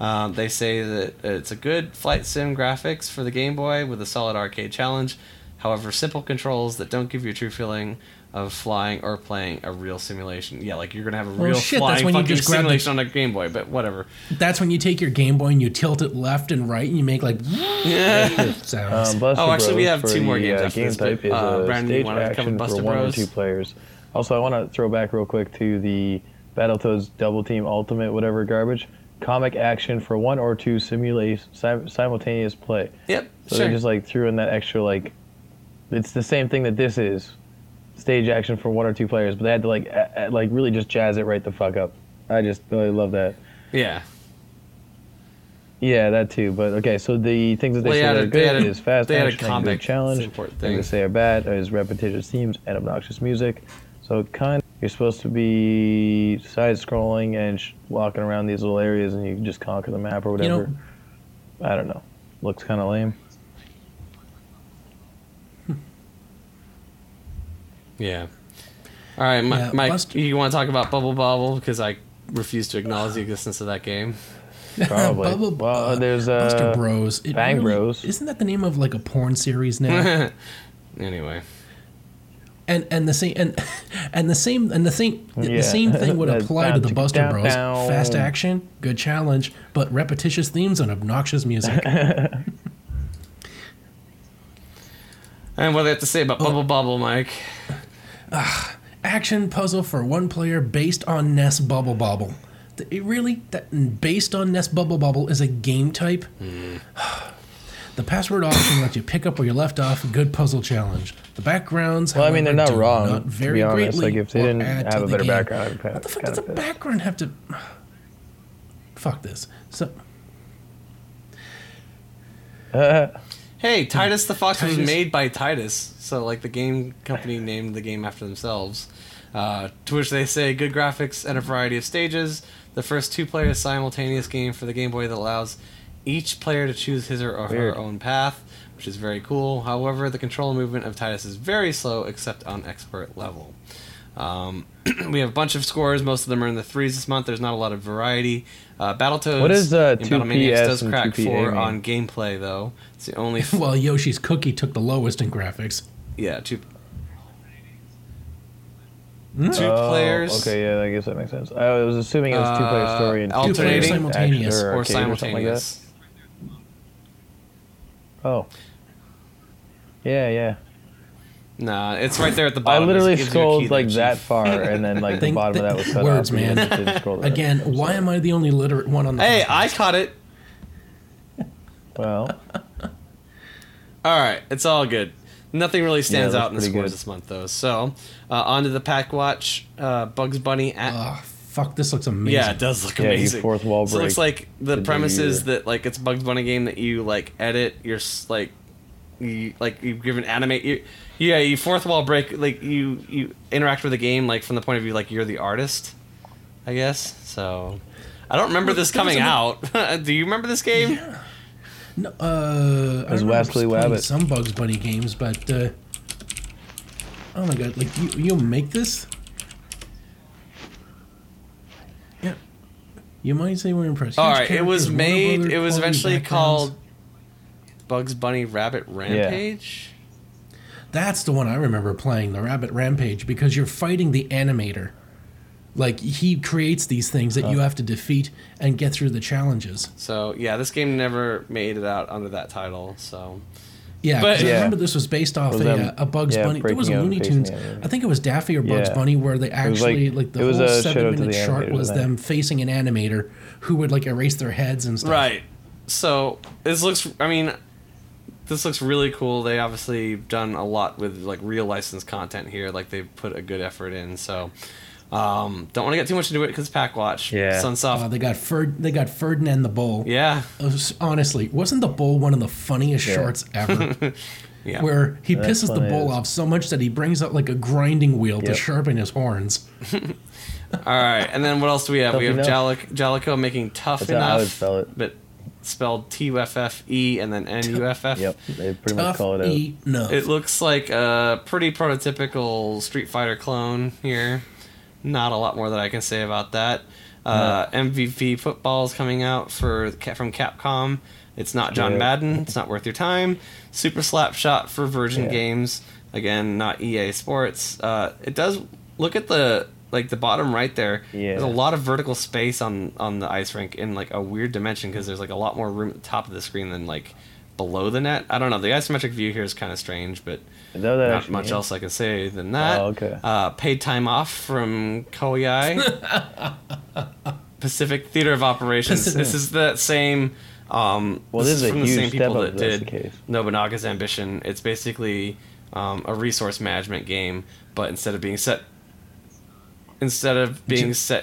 They say that it's a good flight sim graphics for the Game Boy with a solid arcade challenge. However, simple controls that don't give you a true feeling of flying or playing a real simulation. Yeah, like you're going to have a real flying fucking simulation on a Game Boy, but whatever. That's when you take your Game Boy and you tilt it left and right and you make like... Yeah. Sounds. Actually, we have two more games after this. But, Brandon, you want to cover Buster Bros? One or two players. Also, I want to throw back real quick to the Battletoads Double Team Ultimate whatever garbage. Comic action for one or two simultaneous play. Yep, so sure. They just like threw in that extra like... It's the same thing that this is. Stage action for one or two players, but they had to like really just jazz it right the fuck up. I just really love that. Yeah, that too. But okay, so the things that they say are good is fast action, a good challenge. Things they say are bad is repetitious themes and obnoxious music. So kind of, you're supposed to be side scrolling and walking around these little areas, and you can just conquer the map or whatever. I don't know. Looks kind of lame. Yeah. All right, Mike, you want to talk about Bubble Bobble? Because I refuse to acknowledge the existence of that game. Probably. There's Buster Bros. Bros. Isn't that the name of like a porn series now? Anyway. And the same thing would apply to the Buster Bros. Fast action, good challenge, but repetitious themes and obnoxious music. And what do they have to say about Bubble Bobble, Mike? Action puzzle for one player based on NES Bubble Bobble. Based on NES Bubble Bobble is a game type? Mm. The password option lets you pick up where you left off. Good puzzle challenge. The backgrounds. Well, I mean, they're not wrong. Not very to be honest, like if they didn't have a better background, what the fuck does a background have to? Fuck this. So. Hey, Titus the Fox was made by Titus, so like the game company named the game after themselves. To which they say good graphics and a variety of stages. The first two-player simultaneous game for the Game Boy that allows each player to choose his or her own path, which is very cool. However, the control movement of Titus is very slow, except on expert level. We have a bunch of scores. Most of them are in the 3s this month. There's not a lot of variety. Battletoads. What is 2PS does crack 4 on gameplay, though. It's the only. Well, Yoshi's Cookie took the lowest in graphics. Yeah, 2. Two players. Okay, yeah, I guess that makes sense. I was assuming it was two-player story and alternating, simultaneous, or simultaneous. Or like that. Oh. Yeah, yeah. Nah, it's right there at the bottom. I literally scrolled like that far, and then like the bottom of that was cut words, off. Man. Again, why am I the only literate one on the? Hey, podcast? I caught it. Well. All right, it's all good. Nothing really stands out in the scores this month, though. So, on to the pack watch. Bugs Bunny at. Oh, fuck, this looks amazing. Yeah, it does look amazing. Fourth wall break. So it looks like the premise is that like it's a Bugs Bunny game that you like edit. You're like. You fourth wall break, like you interact with the game like from the point of view like you're the artist, I guess. So I don't remember this coming out. Do you remember this game? Yeah. No, I was Wesley Wabbit. Some Bugs Bunny games, but oh my god, like you make this? Yeah, you might say we're impressed. All right, it was made. It was eventually called Bugs Bunny Rabbit Rampage? Yeah. That's the one I remember playing, the Rabbit Rampage, because you're fighting the animator. Like, he creates these things that you have to defeat and get through the challenges. So, yeah, this game never made it out under that title, so... Yeah, but I remember this was based off a Bugs Bunny. There was a Looney Tunes. I think it was Daffy or Bugs Bunny where they actually like the whole 7-minute short was them facing an animator who would like erase their heads and stuff. Right. So this looks. I mean. This looks really cool. They obviously done a lot with like real licensed content here. Like they put a good effort in. So don't want to get too much into it because Pack Watch. Yeah. Sunsoft. They got Ferdinand the Bull. Yeah. Honestly, wasn't the Bull one of the funniest shorts ever? Yeah. Where he pisses the bull off so much that he brings out like a grinding wheel to sharpen his horns. All right, and then what else do we have? Tough we have Jaleco making tough That's enough. How I would spell it. But spelled T-U-F-F-E and then N-U-F-F. Yep, they pretty much call it out. No. It looks like a pretty prototypical Street Fighter clone here. Not a lot more that I can say about that. MVP Football is coming out from Capcom. It's not John Madden. It's not worth your time. Super Slapshot for Virgin Games. Again, not EA Sports. It does look at the... Like the bottom right there, there's a lot of vertical space on the ice rink in like a weird dimension because there's like a lot more room at the top of the screen than like below the net. I don't know. The isometric view here is kind of strange, but not much else I can say than that. Oh, okay. Paid time off from Koei. Pacific Theater of Operations. This is the same. This is from the same people that did Nobunaga's Ambition. It's basically a resource management game, but instead of being set,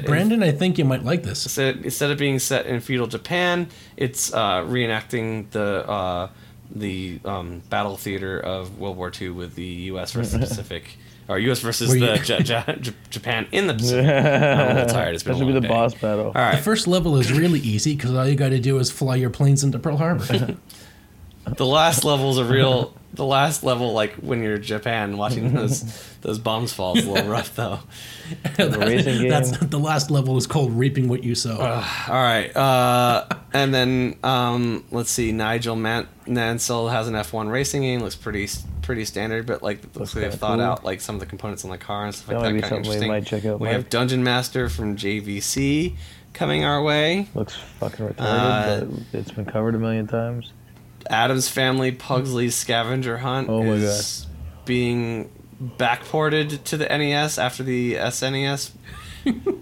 Brandon, I think you might like this. Instead of being set in feudal Japan, it's reenacting the battle theater of World War II with the U.S. versus the Pacific, or U.S. versus Japan in the Pacific. I'm a little tired. It's been a long day. Boss battle. All right. The first level is really easy because all you got to do is fly your planes into Pearl Harbor. The last level is a real. The last level, like when you're in Japan, watching those bombs fall, is a little rough though. That's not the last level. Is called reaping what you sow. All right, and then let's see. Nigel Mansell has an F1 racing game. Looks pretty standard, but like looks like they've thought out like some of the components on the car and stuff like that. Might be something interesting. Might check out. We have Dungeon Master from JVC coming our way. Looks fucking retarded. But it's been covered a million times. Adam's Family Pugsley's Scavenger Hunt is being backported to the NES after the SNES.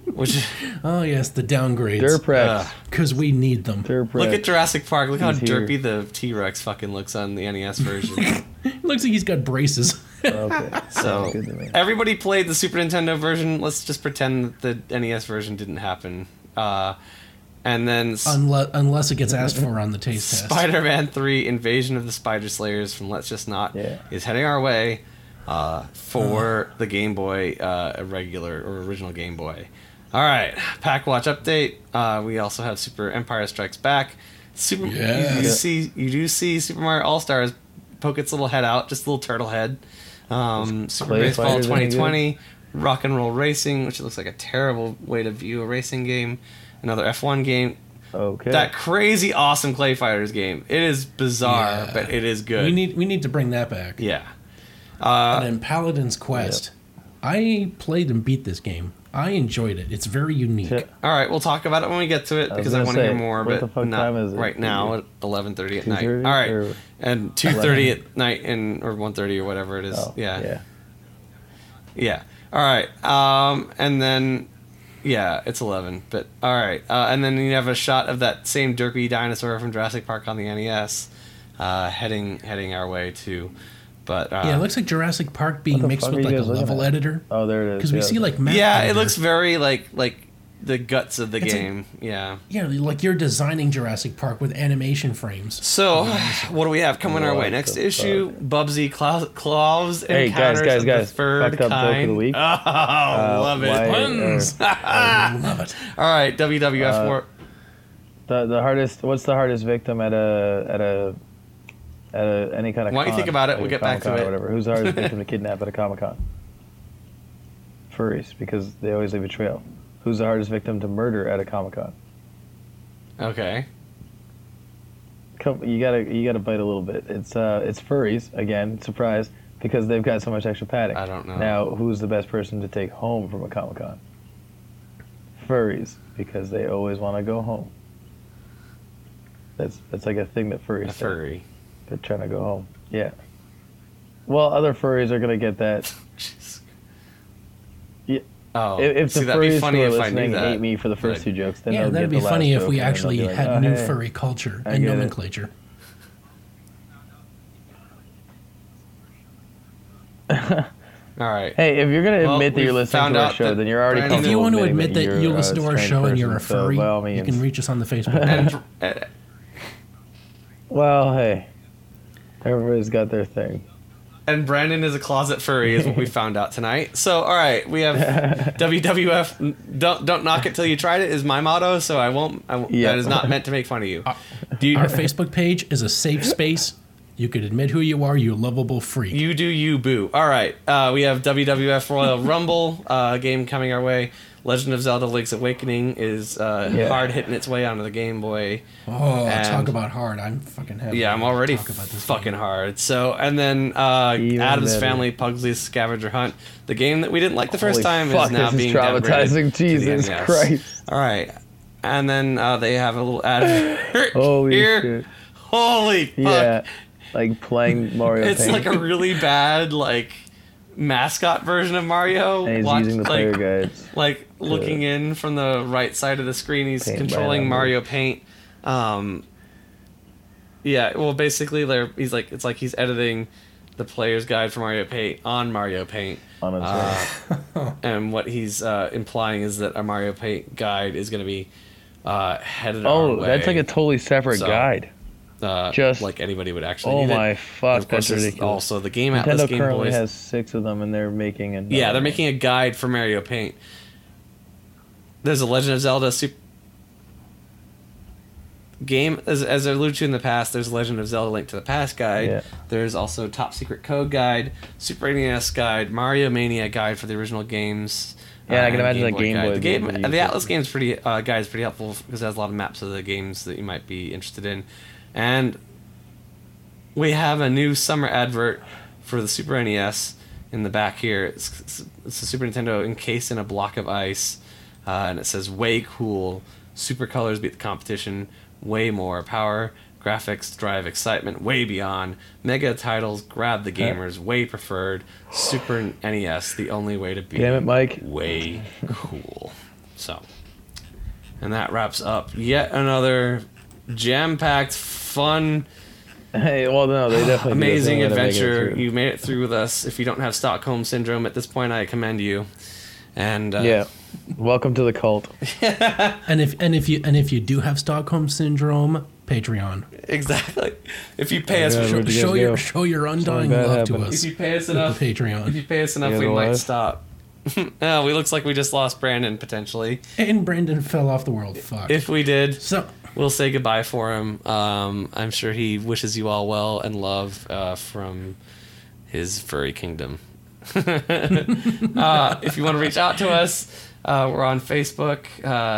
Which the downgrades. Derprex. Because we need them. Derprex. Look at Jurassic Park. Look how derpy the T-Rex fucking looks on the NES version. Looks like he's got braces. Okay. So everybody played the Super Nintendo version. Let's just pretend that the NES version didn't happen. And then... Unless it gets asked for on the taste test. Spider-Man 3 Invasion of the Spider Slayers from Let's Just Not is heading our way for the Game Boy, a regular or original Game Boy. All right. Pack Watch update. We also have Super Empire Strikes Back. You do see Super Mario All-Stars poke its little head out, just a little turtle head. Super Baseball 2020. Rock and Roll Racing, which looks like a terrible way to view a racing game. Another F1 game. Okay. That crazy awesome Clay Fighters game. It is bizarre, but it is good. We need to bring that back. Yeah. And then Paladin's Quest. Yep. I played and beat this game. I enjoyed it. It's very unique. Shit. All right, we'll talk about it when we get to it because I want to hear more, but not right now at 11:30 at night. All right, and 2:30 at night and or 1:30 or whatever it is. Oh, yeah. All right, and then it's 11. But all right, and then you have a shot of that same derpy dinosaur from Jurassic Park on the NES, heading our way to. But, it looks like Jurassic Park being mixed with like a level editor. Oh, there it is. Because we see like map. Yeah, it looks very like the guts of the game. Yeah, like you're designing Jurassic Park with animation frames. So, what do we have coming our way? Next issue, Bubsy Claws encounters the third kind. Oh, love it. I love it. All right, WWF War. The hardest. What's the hardest victim at a any kind of Why don't you think about it? Like we'll get back to it. Whatever. Who's always victim to kidnap at a Comic-Con? Furries, because they always leave a trail. Who's the hardest victim to murder at a Comic-Con? Okay. Come, you gotta bite a little bit. It's furries again. Surprise, because they've got so much extra padding. I don't know. Now, who's the best person to take home from a Comic-Con? Furries, because they always want to go home. That's like a thing that furries. A furry. Say. They're trying to go home. Yeah. Well, other furries are going to get that. Yeah. Oh, if the furries who are listening hate me for the first two jokes, then they'll get the last joke. Yeah, that'd be funny if we actually had new furry culture and nomenclature. All right. Hey, if you're going to admit that you're listening to our show, then you're already comfortable. If you want to admit that you listen to our show and you're a furry, you can reach us on the Facebook page. Well, hey, everybody's got their thing. And Brandon is a closet furry, is what we found out tonight. So, all right, we have WWF. Don't knock it till you tried it is my motto. So I won't. That is not meant to make fun of you. Our Facebook page is a safe space. You could admit who you are. You lovable freak. You do you, boo. All right, we have WWF Royal Rumble game coming our way. Legend of Zelda: Link's Awakening is hard hitting its way onto the Game Boy. Oh, and talk about hard! I'm fucking happy. Yeah, I'm already fucking hard. So, and then Addams Family: Pugsley's Scavenger Hunt, the game that we didn't like the first time, is now being traumatizing. Jesus Christ! All right, and then they have a little advert here. Shit. Holy fuck! Yeah, like playing Mario. It's Paint. Like a really bad mascot version of Mario. And he's using the player guides. Like looking in from the right side of the screen, he's controlling Mario Paint. Basically, it's like he's editing the player's guide for Mario Paint on Mario Paint. And what he's implying is that a Mario Paint guide is going to be headed our way. That's like a totally separate guide. Just like anybody would actually need it. Oh my fuck, that's ridiculous. Also, the game Atlas Nintendo Game currently Boys has 6 of them, and they're making a... Yeah, they're making a guide for Mario Paint. There's a Legend of Zelda Super... Game, as I alluded to in the past, there's Legend of Zelda Link to the Past guide. Yeah. There's also Top Secret Code guide, Super NES guide, Mario Mania guide for the original games. Yeah, I can imagine that Game Boy. The Atlas game's guide is pretty helpful because it has a lot of maps of the games that you might be interested in. And we have a new summer advert for the Super NES in the back here. It's a Super Nintendo encased in a block of ice, and it says, way cool, super colors beat the competition, way more power, graphics drive excitement, way beyond, mega titles grab the gamers, way preferred, Super NES, the only way to beat it, Mike. Way cool. So, and that wraps up yet another jam-packed fun. Hey, well, no, they definitely amazing adventure. You made it through with us. If you don't have Stockholm syndrome at this point, I commend you. And welcome to the cult. and if you do have Stockholm syndrome, Patreon. Exactly. If you pay us, show your undying love to us. If you pay us enough, Patreon. If you pay us enough, we might stop. Oh, we looks like we just lost Brandon potentially. And Brandon fell off the world. Fuck. If we did, so. We'll say goodbye for him. I'm sure he wishes you all well and love from his furry kingdom. If you want to reach out to us, we're on Facebook.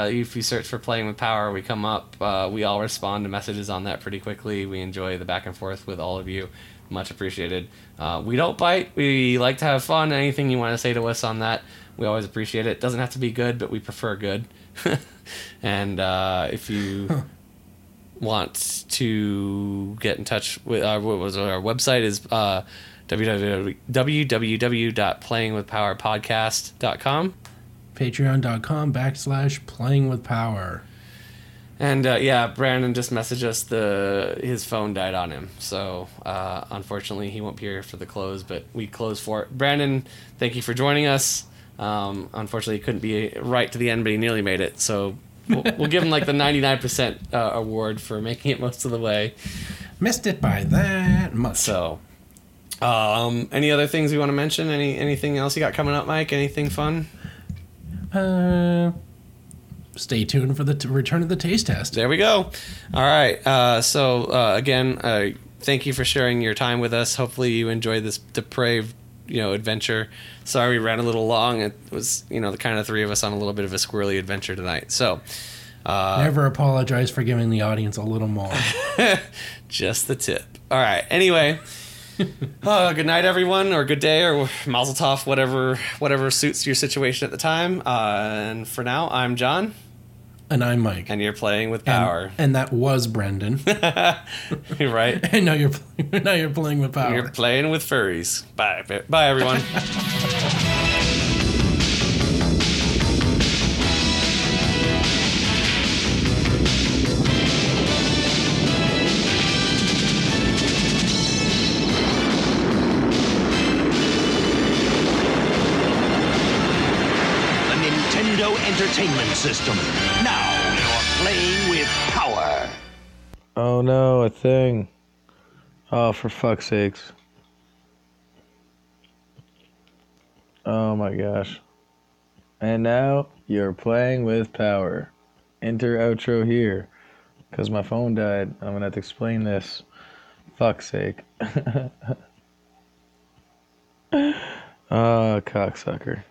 If you search for Playing with Power, we come up. We all respond to messages on that pretty quickly. We enjoy the back and forth with all of you. Much appreciated. We don't bite. We like to have fun. Anything you want to say to us on that, we always appreciate it. Doesn't have to be good, but we prefer good. And if you want to get in touch with our website is www.playingwithpowerpodcast.com. Patreon.com/playingwithpower. And yeah, Brandon just messaged us his phone died on him, so unfortunately he won't be here for the close, but we close for it. Brandon, thank you for joining us. Unfortunately, he couldn't be right to the end, but he nearly made it. So we'll give him like the 99% award for making it most of the way. Missed it by that much. So, any other things we want to mention? Anything else you got coming up, Mike? Anything fun? Stay tuned for the return of the taste test. There we go. All right. So again, thank you for sharing your time with us. Hopefully you enjoyed this depraved, adventure. Sorry we ran a little long. It was, the kind of three of us on a little bit of a squirrely adventure tonight. So never apologize for giving the audience a little more. Just the tip. All right. Anyway. Good night, everyone, or good day, or Mazel Tov, whatever suits your situation at the time. And for now, I'm John. And I'm Mike. And you're playing with power. And that was Brendan. You're right. And now you're playing with power. You're playing with furries. Bye, everyone. System. Now you're playing with power. Oh no, a thing. Oh, for fuck's sakes. Oh my gosh. And now you're playing with power. Enter outro here. Because my phone died. I'm going to have to explain this. Fuck's sake. Oh, cocksucker.